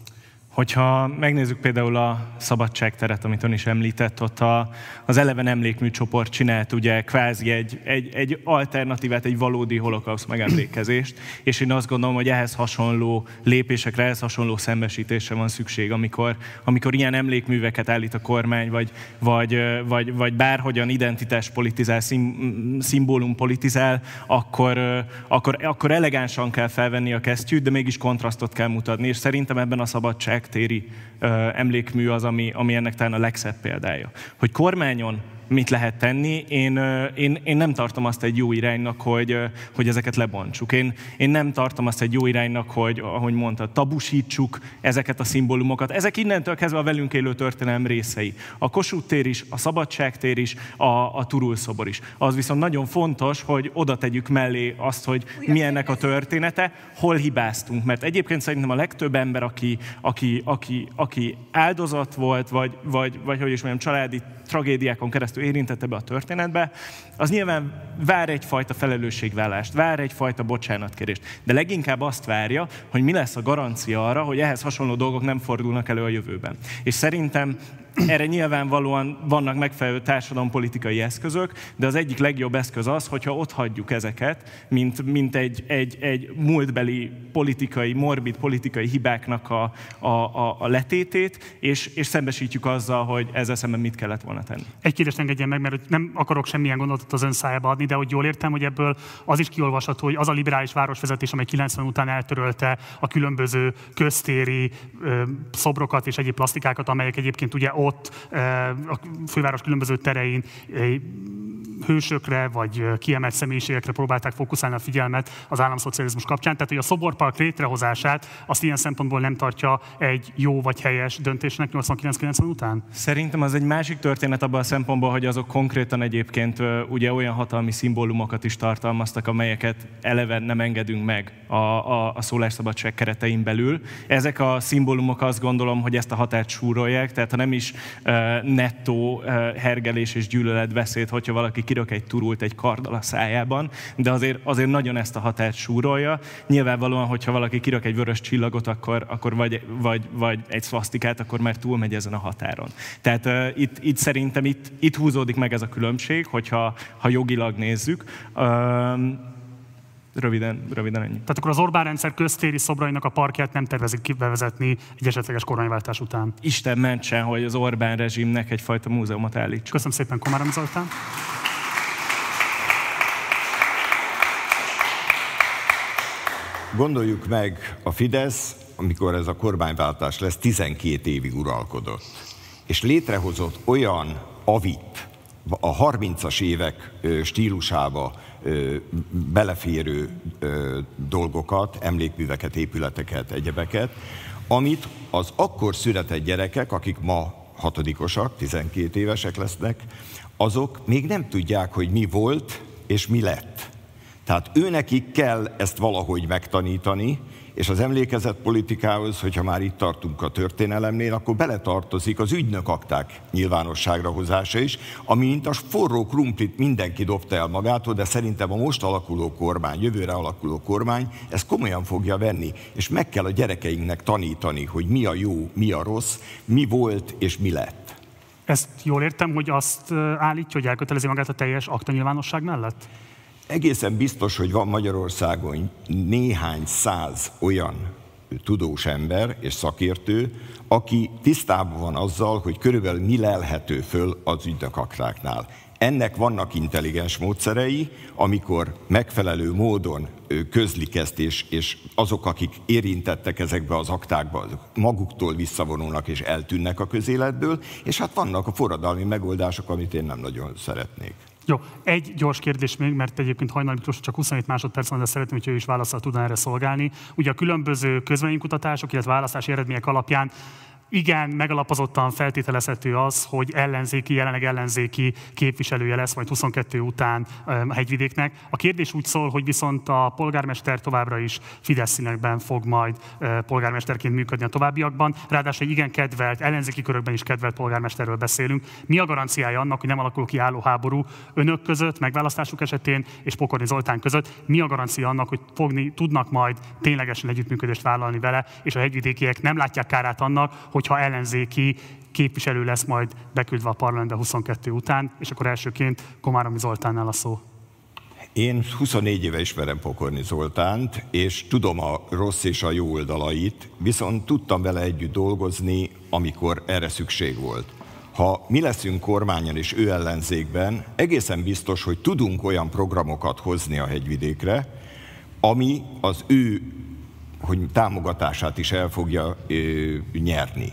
Hogyha megnézzük például a Szabadság teret, amit ön is említett, ott a, az eleven emlékműcsoport csinált ugye kvázi egy, egy, egy alternatívát, egy valódi holokauszt megemlékezést, és én azt gondolom, hogy ehhez hasonló lépésekre, ehhez hasonló szembesítésre van szükség, amikor, amikor ilyen emlékműveket állít a kormány, vagy, vagy, vagy, vagy bárhogyan identitás politizál, szim, szimbólum politizál, akkor, akkor, akkor elegánsan kell felvenni a kesztyűt, de mégis kontrasztot kell mutatni, és szerintem ebben a szabadság téri ö, emlékmű az, ami, ami ennek talán a legszebb példája. Hogy kormányon mit lehet tenni, én, ö, én, én nem tartom azt egy jó iránynak, hogy, ö, hogy ezeket lebontsuk. Én, én nem tartom azt egy jó iránynak, hogy, ahogy mondta, tabusítsuk ezeket a szimbólumokat. Ezek innentől kezdve a velünk élő történelem részei. A Kossuth tér is, a Szabadság tér is, a, a Turul szobor is. Az viszont nagyon fontos, hogy oda tegyük mellé azt, hogy milyennek a története, hol hibáztunk. Mert egyébként szerintem a legtöbb ember, aki, aki, aki, aki áldozat volt, vagy, vagy, vagy hogy is mondjam, családi tragédiákon keresztül érintett ebbe a történetbe, az nyilván vár egyfajta felelősségvállást, vár egyfajta bocsánatkérést. De leginkább azt várja, hogy mi lesz a garancia arra, hogy ehhez hasonló dolgok nem fordulnak elő a jövőben. És szerintem erre nyilvánvalóan vannak megfelelő társadalompolitikai eszközök, de az egyik legjobb eszköz az, hogyha ott hagyjuk ezeket, mint, mint egy, egy, egy múltbeli politikai, morbid politikai hibáknak a, a, a, a letétét, és, és szembesítjük azzal, hogy ezzel szemben mit kellett volna tenni. Egy kérdést engedjen meg, mert nem akarok semmilyen gondolatot az ön szájába adni, de hogy jól értem, hogy ebből az is kiolvasható, hogy az a liberális városvezetés, amely kilencven után eltörölte a különböző köztéri ö, szobrokat és egyéb plastikákat, amelyek egyébként ugye ott a főváros különböző terein hősökre vagy kiemelt személyiségekre próbálták fókuszálni a figyelmet az államszocializmus kapcsán. Tehát, hogy a szoborpark létrehozását azt ilyen szempontból nem tartja egy jó vagy helyes döntésnek nyolcvankilenc-kilencven után? Szerintem az egy másik történet abban a szempontból, hogy azok konkrétan egyébként ugye olyan hatalmi szimbólumokat is tartalmaztak, amelyeket eleve nem engedünk meg a, a, a szólásszabadság keretein belül. Ezek a szimbólumok, azt gondolom, hogy ezt a határt súrolják, tehát ha nem is uh, nettó uh, hergelés és gyűlöletbeszéd, hogyha valaki kirak egy turult egy karddal a szájában, de azért, azért nagyon ezt a határt súrolja. Nyilvánvalóan, hogyha valaki kirak egy vörös csillagot, akkor, akkor vagy, vagy, vagy egy szvasztikát, akkor már túlmegy ezen a határon. Tehát uh, itt, itt szerintem itt, itt húzódik meg ez a különbség, hogyha ha jogilag nézzük. Um, Röviden, röviden ennyi. Tehát akkor az Orbán rendszer köztéri szobrainak a parkját nem tervezik kibevezetni egy esetleges kormányváltás után. Isten mentsen, hogy az Orbán rezsimnek egyfajta múzeumot állítsuk. Köszönöm szépen, Komáromi Zoltán. Gondoljuk meg, a Fidesz, amikor ez a kormányváltás lesz, tizenkét évig uralkodott, és létrehozott olyan avit, a harmincas évek stílusába beleférő dolgokat, emlékműveket, épületeket, egyebeket, amit az akkor született gyerekek, akik ma hatodikosak, tizenkét évesek lesznek, azok még nem tudják, hogy mi volt és mi lett. Tehát őnekik kell ezt valahogy megtanítani, és az emlékezetpolitikához, hogyha már itt tartunk a történelemnél, akkor beletartozik az ügynökakták nyilvánosságra hozása is, ami mint a forró krumplit mindenki dobta el magától, de szerintem a most alakuló kormány, jövőre alakuló kormány ezt komolyan fogja venni, és meg kell a gyerekeinknek tanítani, hogy mi a jó, mi a rossz, mi volt és mi lett. Ezt jól értem, hogy azt állítja, hogy elkötelezi magát a teljes akta nyilvánosság mellett? Egészen biztos, hogy van Magyarországon néhány száz olyan tudós ember és szakértő, aki tisztában van azzal, hogy körülbelül mi lelhető föl az ügynökaktáknál. Ennek vannak intelligens módszerei, amikor megfelelő módon közlik ezt, és, és azok, akik érintettek ezekbe az aktákba, maguktól visszavonulnak és eltűnnek a közéletből, és hát vannak a forradalmi megoldások, amit én nem nagyon szeretnék. Jó, egy gyors kérdés még, mert egyébként Hajnal Miklós csak huszonhét másodperc van, de szeretném, hogy ő is válaszsal tudna erre szolgálni. Ugye a különböző közvéleménykutatások, illetve választási eredmények alapján igen megalapozottan feltételezhető az, hogy ellenzéki, jelenleg ellenzéki képviselője lesz majd huszonkettő után a Hegyvidéknek. A kérdés úgy szól, hogy viszont a polgármester továbbra is Fidesz színekben fog majd polgármesterként működni a továbbiakban. Ráadásul egy igen kedvelt, ellenzéki körökben is kedvelt polgármesterről beszélünk. Mi a garanciája annak, hogy nem alakul ki álló háború önök között, megválasztásuk esetén és Pokorni Zoltán között? Mi a garancia annak, hogy fogni, tudnak majd ténylegesen együttműködést vállalni vele, és a hegyvidékiek nem látják kárát annak, hogyha ellenzéki képviselő lesz majd beküldve a parlamentbe huszonkettő után, és akkor elsőként Komáromi Zoltánnal a szó. Én huszonnégy éve ismerem Pokorni Zoltánt, és tudom a rossz és a jó oldalait, viszont tudtam vele együtt dolgozni, amikor erre szükség volt. Ha mi leszünk kormányon és ő ellenzékben, egészen biztos, hogy tudunk olyan programokat hozni a hegyvidékre, ami az ő hogy támogatását is el fogja ö, nyerni.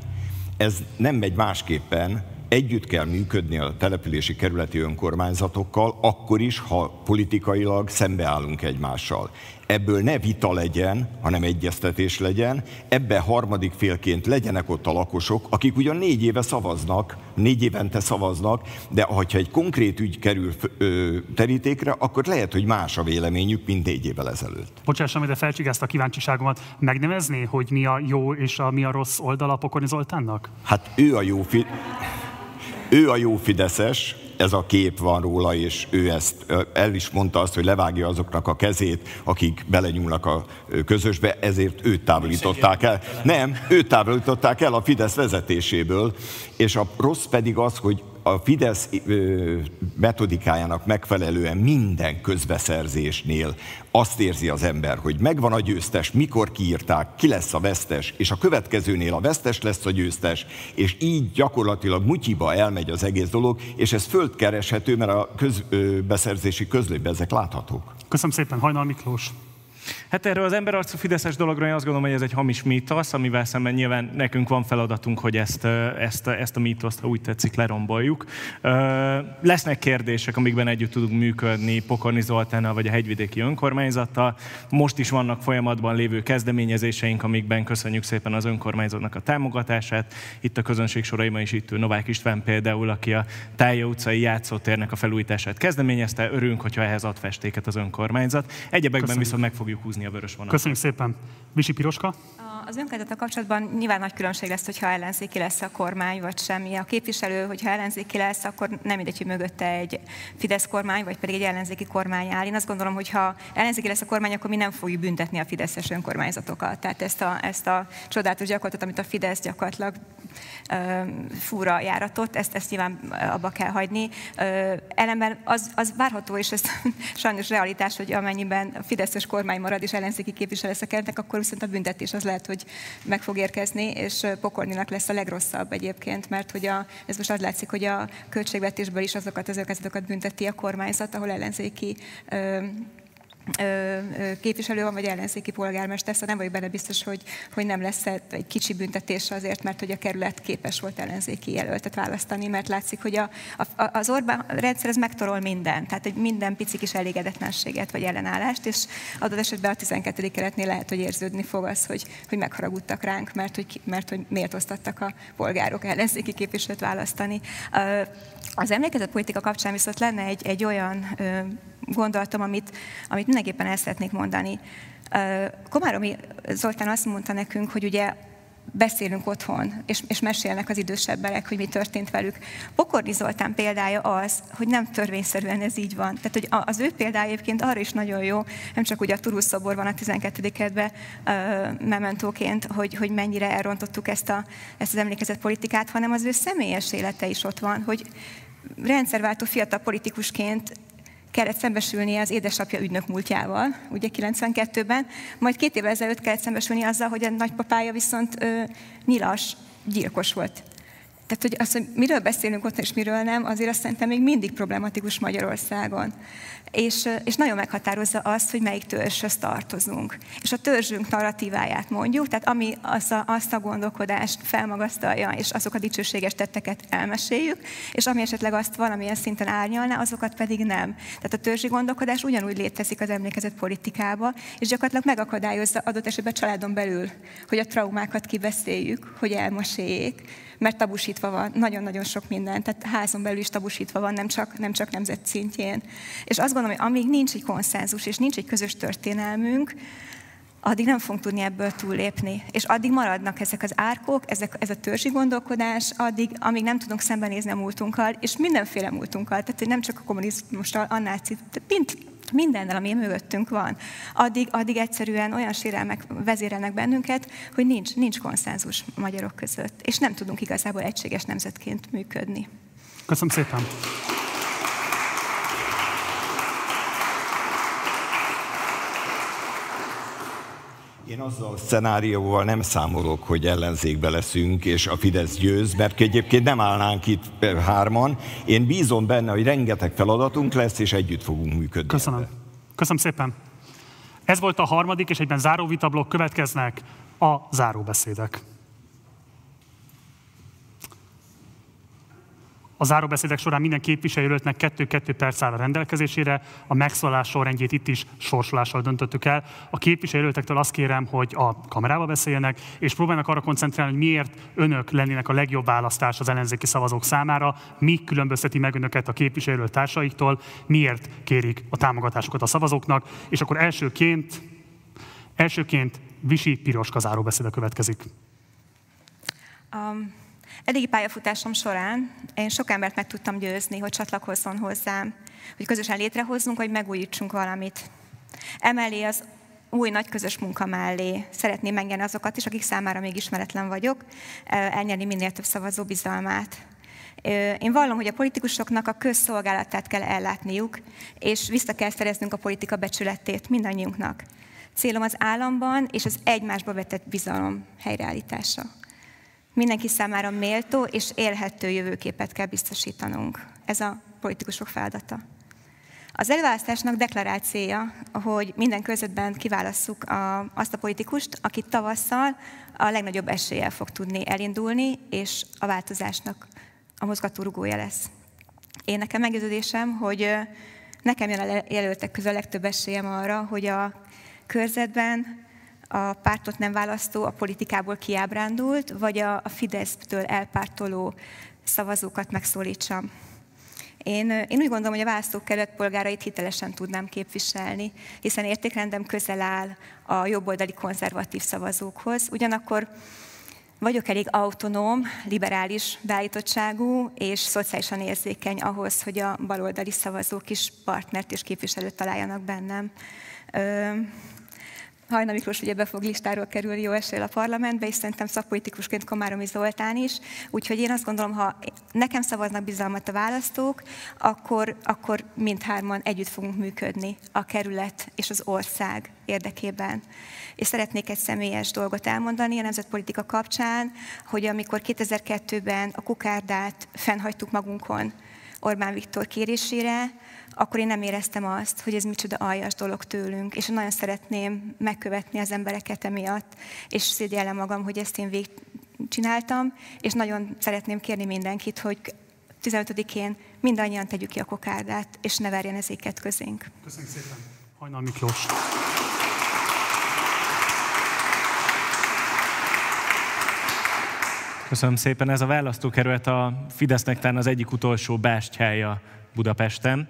Ez nem megy másképpen, együtt kell működni a települési kerületi önkormányzatokkal, akkor is, ha politikailag szembeállunk egymással. Ebből ne vita legyen, hanem egyeztetés legyen, ebbe harmadik félként legyenek ott a lakosok, akik ugyan négy éve szavaznak, négy évente szavaznak, de ha egy konkrét ügy kerül ö, terítékre, akkor lehet, hogy más a véleményük, mint négy évvel ezelőtt. Bocsássam, de felcsigázta a kíváncsiságomat. Megnevezné, hogy mi a jó és a, mi a rossz oldala Pokorni Zoltánnak? Hát ő a jó fi... Ő a jó fideszes, ez a kép van róla, és ő ezt el is mondta azt, hogy levágja azoknak a kezét, akik belenyúlnak a közösbe, ezért őt távolították el. Nem, őt távolították el a Fidesz vezetéséből, és a rossz pedig az, hogy a Fidesz metodikájának megfelelően minden közbeszerzésnél azt érzi az ember, hogy megvan a győztes, mikor kiírták, ki lesz a vesztes, és a következőnél a vesztes lesz a győztes, és így gyakorlatilag mutyiba elmegy az egész dolog, és ez földkereshető, mert a közbeszerzési közlőben ezek láthatók. Köszönöm szépen, Hajnal Miklós. Hát erről az emberarcú fideszes dologról én azt gondolom, hogy ez egy hamis mítosz, amivel szemben nyilván nekünk van feladatunk, hogy ezt, ezt, ezt a mítoszt, ha úgy tetszik, leromboljuk. Lesznek kérdések, amikben együtt tudunk működni Pokorni Zoltánnal vagy a hegyvidéki önkormányzattal. Most is vannak folyamatban lévő kezdeményezéseink, amikben köszönjük szépen az önkormányzatnak a támogatását. Itt a közönség soraiban is itt ül Novák István például, aki a Tája utcai játszótérnek a felújítását kezdeményezte. Örülünk, hogyha ehhez ad festéket az önkormányzat. Egyebekben viszont meg fogjuk húzni a vörös vonatot. Köszönjük szépen. Visi Piroska? Az önkormányzattal kapcsolatban nyilván nagy különbség lesz, hogyha ellenzéki lesz a kormány, vagy semmi. A képviselő, hogyha ellenzéki lesz, akkor nem mindegy, hogy mögötte egy Fidesz kormány, vagy pedig egy ellenzéki kormány áll. Én azt gondolom, hogy ha ellenzéki lesz a kormány, akkor mi nem fogjuk büntetni a fideszes önkormányzatokat. Tehát ezt a, ezt a csodálatos gyakorlatot, amit a Fidesz gyakorlatilag ö, fúra járatott, ezt, ezt nyilván abba kell hagyni. Ö, ellenben az, az várható, és ez sajnos realitás, hogy amennyiben a fideszes kormány marad, és ellenzéki képviselő lesz a kerületnek, akkor viszont a büntetés az lehet, hogy meg fog érkezni, és Pokorninak lesz a legrosszabb egyébként, mert hogy a, ez most az látszik, hogy a költségvetésből is azokat az önkormányzatokat bünteti a kormányzat, ahol ellenzéki ö, ö, képviselő van, vagy ellenzéki polgármester, szóval nem vagyok benne biztos, hogy, hogy nem lesz egy kicsi büntetés azért, mert hogy a kerület képes volt ellenzéki jelöltet választani, mert látszik, hogy a, a, az Orbán rendszer ez megtorol mindent, tehát minden pici kis elégedetlenséget vagy ellenállást, és adott esetben a tizenkettedik keretnél lehet, hogy érződni fog az, hogy, hogy megharagudtak ránk, mert hogy, mert hogy méltóztattak a polgárok ellenzéki képviselőt választani. Az emlékezetpolitika kapcsán viszont lenne egy, egy olyan gondolatom, amit, amit mindenképpen el szeretnék mondani. Komáromi Zoltán azt mondta nekünk, hogy ugye beszélünk otthon, és, és mesélnek az idősebb emberek, hogy mi történt velük. Pokorni Zoltán példája az, hogy nem törvényszerűen ez így van. Tehát hogy az ő példája egyébként arra is nagyon jó, nem csak ugye a Turul szobor van a tizenkettedik kerületben uh, mementóként, hogy, hogy mennyire elrontottuk ezt, a, ezt az emlékezetpolitikát, hanem az ő személyes élete is ott van, hogy rendszerváltó fiatal politikusként kellett szembesülnie az édesapja ügynök múltjával, ugye kilencvenkettőben, majd két évvel ezelőtt kellett szembesülni azzal, hogy a nagypapája viszont ö, nyilas, gyilkos volt. Tehát, hogy azt, hogy miről beszélünk ott, és miről nem, azért azt szerintem még mindig problematikus Magyarországon. És, és nagyon meghatározza azt, hogy melyik törzshöz tartozunk. És a törzsünk narratíváját mondjuk, tehát ami azt a, azt a gondolkodást felmagasztalja, és azok a dicsőséges tetteket elmeséljük, és ami esetleg azt valamilyen szinten árnyalná, azokat pedig nem. Tehát a törzsi gondolkodás ugyanúgy létezik az emlékezet politikába, és gyakorlatilag megakadályozza adott esetben a családon belül, hogy a traumákat kibeszéljük, hogy elmeséljék, mert tabusítva van nagyon-nagyon sok minden, tehát házon belül is tabusítva van, nem csak, nem csak nemzet szintjén. És azt gondolom, hogy amíg nincs egy konszenzus, és nincs egy közös történelmünk, addig nem fogunk tudni ebből túllépni. És addig maradnak ezek az árkok, ezek, ez a törzsi gondolkodás, addig, amíg nem tudunk szembenézni a múltunkkal, és mindenféle múltunkkal, tehát nem csak a kommunizmussal, a nácit, tehát mind, mindennel, ami mögöttünk van. Addig, addig egyszerűen olyan sérelmek vezérelnek bennünket, hogy nincs, nincs konszenzus magyarok között, és nem tudunk igazából egységes nemzetként működni. Köszönöm szépen! Én azzal a szenárióval nem számolok, hogy ellenzékbe leszünk, és a Fidesz győz, mert egyébként nem állnánk itt hárman. Én bízom benne, hogy rengeteg feladatunk lesz, és együtt fogunk működni. Köszönöm. Ebbe. Köszönöm szépen. Ez volt a harmadik, és egyben záró vitablokk, következnek a záróbeszédek. A záróbeszédek során minden képviselőjelöltnek kettő-kettő perc áll a rendelkezésére, a megszólalás sorrendjét itt is sorsolással döntöttük el. A képviselőjelöltektől azt kérem, hogy a kamerába beszéljenek, és próbálnak arra koncentrálni, hogy miért önök lennének a legjobb választás az ellenzéki szavazók számára, mi különbözteti meg önöket a képviselőjelölt társaiktól, miért kérik a támogatásokat a szavazóknak, és akkor elsőként, elsőként Visi Piroska záróbeszéde következik. Um. Eddigi pályafutásom során én sok embert meg tudtam győzni, hogy csatlakozzon hozzám, hogy közösen létrehozzunk, hogy megújítsunk valamit. Emellé az új nagy közös munka mellé szeretném megnyerni azokat is, akik számára még ismeretlen vagyok, elnyerni minél több szavazó bizalmát. Én vallom, hogy a politikusoknak a közszolgálatát kell ellátniuk, és vissza kell szereznünk a politika becsületét mindannyiunknak. Célom az államban és az egymásba vetett bizalom helyreállítása. Mindenki számára méltó és élhető jövőképet kell biztosítanunk. Ez a politikusok feladata. Az előválasztásnak deklarált célja, hogy minden körzetben kiválasszuk a, azt a politikust, akit tavasszal a legnagyobb eséllyel fog tudni elindulni, és a változásnak a mozgatórugója lesz. Én nekem meggyőződésem, hogy nekem jön a jelöltek közül a legtöbb esélyem arra, hogy a körzetben a pártot nem választó, a politikából kiábrándult, vagy a Fidesztől elpártoló szavazókat megszólítsam. Én, én úgy gondolom, hogy a választókerület polgárait hitelesen tudnám képviselni, hiszen értékrendem közel áll a jobboldali konzervatív szavazókhoz. Ugyanakkor vagyok elég autonóm, liberális beállítottságú és szociálisan érzékeny ahhoz, hogy a baloldali szavazók is partnert és képviselőt találjanak bennem. Ö, Hajnal Miklós ugye be fog listáról kerülni jó eséllyel a parlamentbe, és szerintem szakpolitikusként Komáromi Zoltán is. Úgyhogy én azt gondolom, ha nekem szavaznak bizalmat a választók, akkor, akkor mindhárman együtt fogunk működni a kerület és az ország érdekében. És szeretnék egy személyes dolgot elmondani a nemzetpolitika kapcsán, hogy amikor kétezer-kettőben a kukárdát fennhagytuk magunkon Orbán Viktor kérésére, akkor én nem éreztem azt, hogy ez micsoda aljas dolog tőlünk, és nagyon szeretném megkövetni az embereket emiatt, és szégyellem magam, hogy ezt én végigcsináltam, és nagyon szeretném kérni mindenkit, hogy tizenötödikén mindannyian tegyük ki a kokárdát, és ne verjen ezéket közénk. Köszönjük szépen. Hajnal Miklós. Köszönöm szépen. Ez a választókerület a Fidesznek talán az egyik utolsó bástyája Budapesten.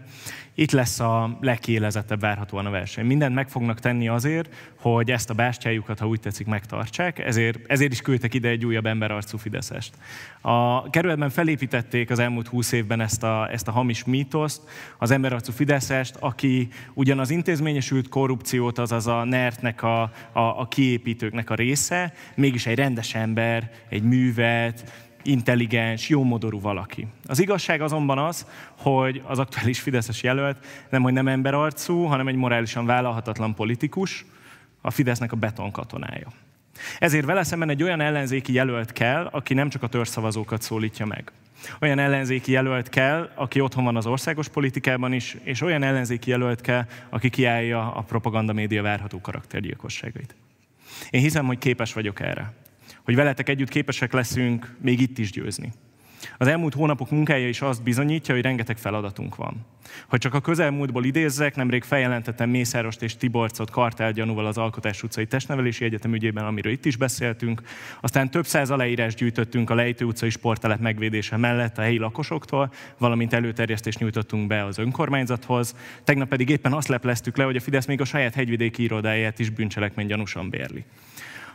Itt lesz a legkiélezettebb várhatóan a verseny. Mindent meg fognak tenni azért, hogy ezt a bástyájukat, ha úgy tetszik, megtartsák, ezért, ezért is küldtek ide egy újabb emberarcú fideszest. A kerületben felépítették az elmúlt húsz évben ezt a, ezt a hamis mítoszt, az emberarcú fideszest, aki ugyan az intézményesült korrupciót, azaz a nertnek, a, a, a kiépítőknek a része, mégis egy rendes ember, egy művelt, intelligens, jómodorú valaki. Az igazság azonban az, hogy az aktuális fideszes jelölt nem, hogy nem emberarcú, hanem egy morálisan vállalhatatlan politikus, a Fidesznek a betonkatonája. Ezért vele szemben egy olyan ellenzéki jelölt kell, aki nem csak a törzszavazókat szólítja meg. Olyan ellenzéki jelölt kell, aki otthon van az országos politikában is, és olyan ellenzéki jelölt kell, aki kiállja a propagandamédia várható karaktergyilkosságait. Én hiszem, hogy képes vagyok erre. Hogy veletek együtt képesek leszünk még itt is győzni. Az elmúlt hónapok munkája is azt bizonyítja, hogy rengeteg feladatunk van. Ha csak a közelmúltból idézzek, nemrég feljelentettem Mészárost és Tiborczot kartellgyanúval az Alkotás utcai testnevelési egyetem ügyében, amiről itt is beszéltünk. Aztán több száz aláírás gyűjtöttünk a Lejtő utcai sporttelep megvédése mellett a helyi lakosoktól, valamint előterjesztést nyújtottunk be az önkormányzathoz. Tegnap pedig éppen azt lepleztük le, hogy a Fidesz még a saját hegyvidéki irodáját is bűncselekmény gyanúsan bérli.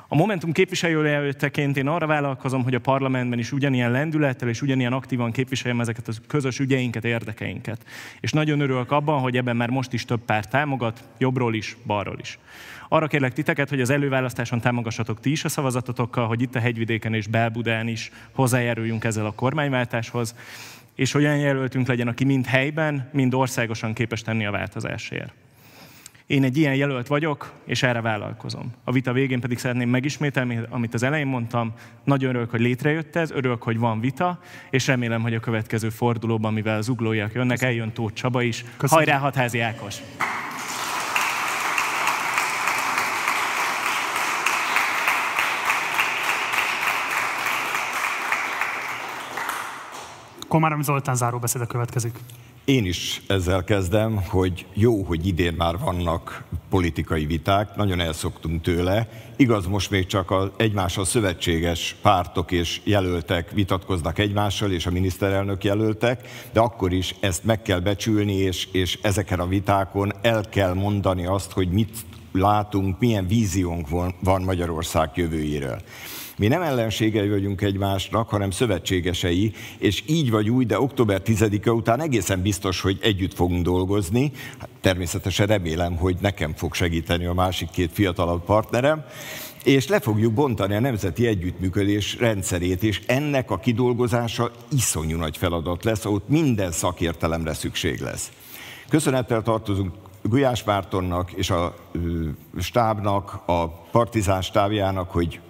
A Momentum képviselőjelölteként én arra vállalkozom, hogy a parlamentben is ugyanilyen lendülettel és ugyanilyen aktívan képviseljem ezeket a közös ügyeinket, érdekeinket. És nagyon örülök abban, hogy ebben már most is több párt támogat, jobbról is, balról is. Arra kérlek titeket, hogy az előválasztáson támogassatok ti is a szavazatotokkal, hogy itt a hegyvidéken és Belbudán is hozzájáruljunk ezzel a kormányváltáshoz, és hogy olyan jelöltünk legyen, aki mind helyben, mind országosan képes tenni a változásért. Én egy ilyen jelölt vagyok, és erre vállalkozom. A vita végén pedig szeretném megismételni, amit az elején mondtam. Nagyon örülök, hogy létrejött ez, örülök, hogy van vita, és remélem, hogy a következő fordulóban, mivel az uglóiak jönnek, köszönöm. Eljön Tóth Csaba is. Köszönöm. Hajrá, Hatházi Ákos! Komáromi Zoltán záróbeszéde következik. Én is ezzel kezdem, hogy jó, hogy idén már vannak politikai viták, nagyon elszoktunk tőle. Igaz, most még csak az egymással szövetséges pártok és jelöltek vitatkoznak egymással, és a miniszterelnök jelöltek, de akkor is ezt meg kell becsülni, és, és ezeken a vitákon el kell mondani azt, hogy mit látunk, milyen víziónk van Magyarország jövőjéről. Mi nem ellenségei vagyunk egymásnak, hanem szövetségesei, és így vagy úgy, de október tizedike után egészen biztos, hogy együtt fogunk dolgozni. Természetesen remélem, hogy nekem fog segíteni a másik két fiatalabb partnerem, és le fogjuk bontani a nemzeti együttműködés rendszerét, és ennek a kidolgozása iszonyú nagy feladat lesz, ott minden szakértelemre szükség lesz. Köszönettel tartozunk Gulyás Mártonnak és a stábnak, a Partizán stábjának, hogy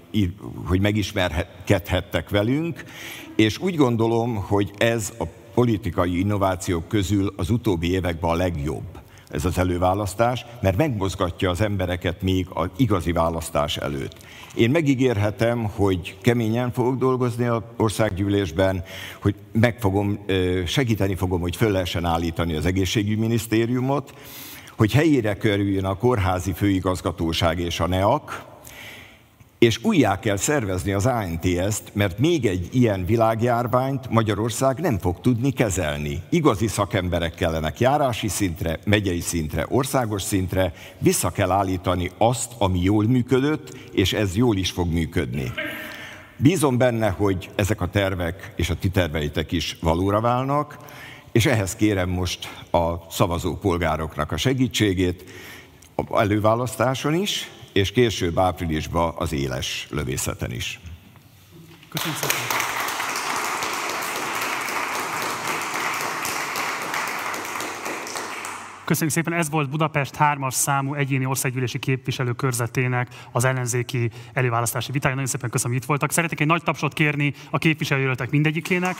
hogy megismerkedhettek velünk, és úgy gondolom, hogy ez a politikai innovációk közül az utóbbi években a legjobb, ez az előválasztás, mert megmozgatja az embereket még az igazi választás előtt. Én megígérhetem, hogy keményen fogok dolgozni az országgyűlésben, hogy meg fogom, segíteni fogom, hogy föl lehessen állítani az egészségügyminisztériumot, hogy helyére kerüljön a kórházi főigazgatóság és a NEAK, és újjá kell szervezni az á en té-t, mert még egy ilyen világjárványt Magyarország nem fog tudni kezelni. Igazi szakemberek kellenek járási szintre, megyei szintre, országos szintre, vissza kell állítani azt, ami jól működött, és ez jól is fog működni. Bízom benne, hogy ezek a tervek és a ti terveitek is valóra válnak, és ehhez kérem most a szavazó polgároknak a segítségét, az előválasztáson is, és később áprilisban az éles lövészeten is. Köszönöm szépen. Köszönjük szépen, ez volt Budapest hármas számú egyéni országgyűlési képviselő körzetének az ellenzéki előválasztási vitája. Nagyon szépen köszönöm, hogy itt voltak. Szeretnék egy nagy tapsot kérni a képviselőjelöltek mindegyikének.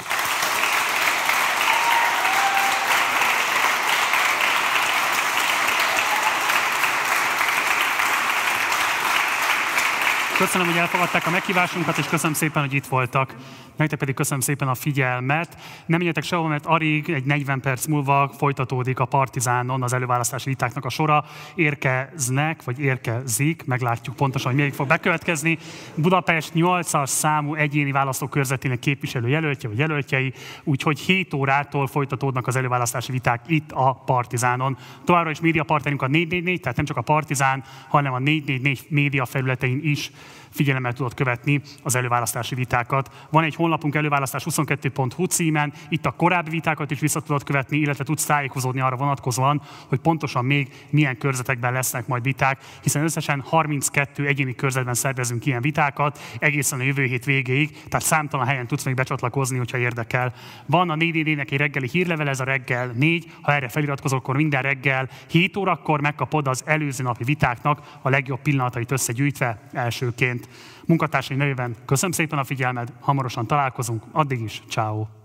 Köszönöm, hogy elfogadták a meghívásunkat, és köszönöm szépen, hogy itt voltak. Nektek pedig köszönöm szépen a figyelmet. Nem menjetek sehova, mert alig egy negyven perc múlva folytatódik a Partizánon az előválasztási vitáknak a sora. Érkeznek, vagy érkezik, meglátjuk pontosan, hogy melyik fog bekövetkezni. Budapest nyolcas számú egyéni választókörzetének képviselő jelöltje, vagy jelöltjei, úgyhogy hét órától folytatódnak az előválasztási viták itt a Partizánon. Továbbra is média partnerünk a négy négy négy, tehát nem csak a Partizán, hanem a négy négy négy média felületein is figyelemmel tudod követni az előválasztási vitákat. Van egy honlapunk, előválasztás huszonkettő pont hu címen, itt a korábbi vitákat is vissza tudod követni, illetve tudsz tájékozódni arra vonatkozóan, hogy pontosan még milyen körzetekben lesznek majd viták, hiszen összesen harminckettő egyéni körzetben szervezünk ilyen vitákat, egészen a jövő hét végéig, tehát számtalan helyen tudsz még becsatlakozni, hogyha érdekel. Van a négy négy négynek egy reggeli hírlevel, ez a reggel négy, ha erre feliratkozol, akkor minden reggel hét órakor megkapod az előző napi vitáknak a legjobb pillanatait összegyűjtve elsőként. munkatársai nevében köszönöm szépen a figyelmed, hamarosan találkozunk, addig is, ciao.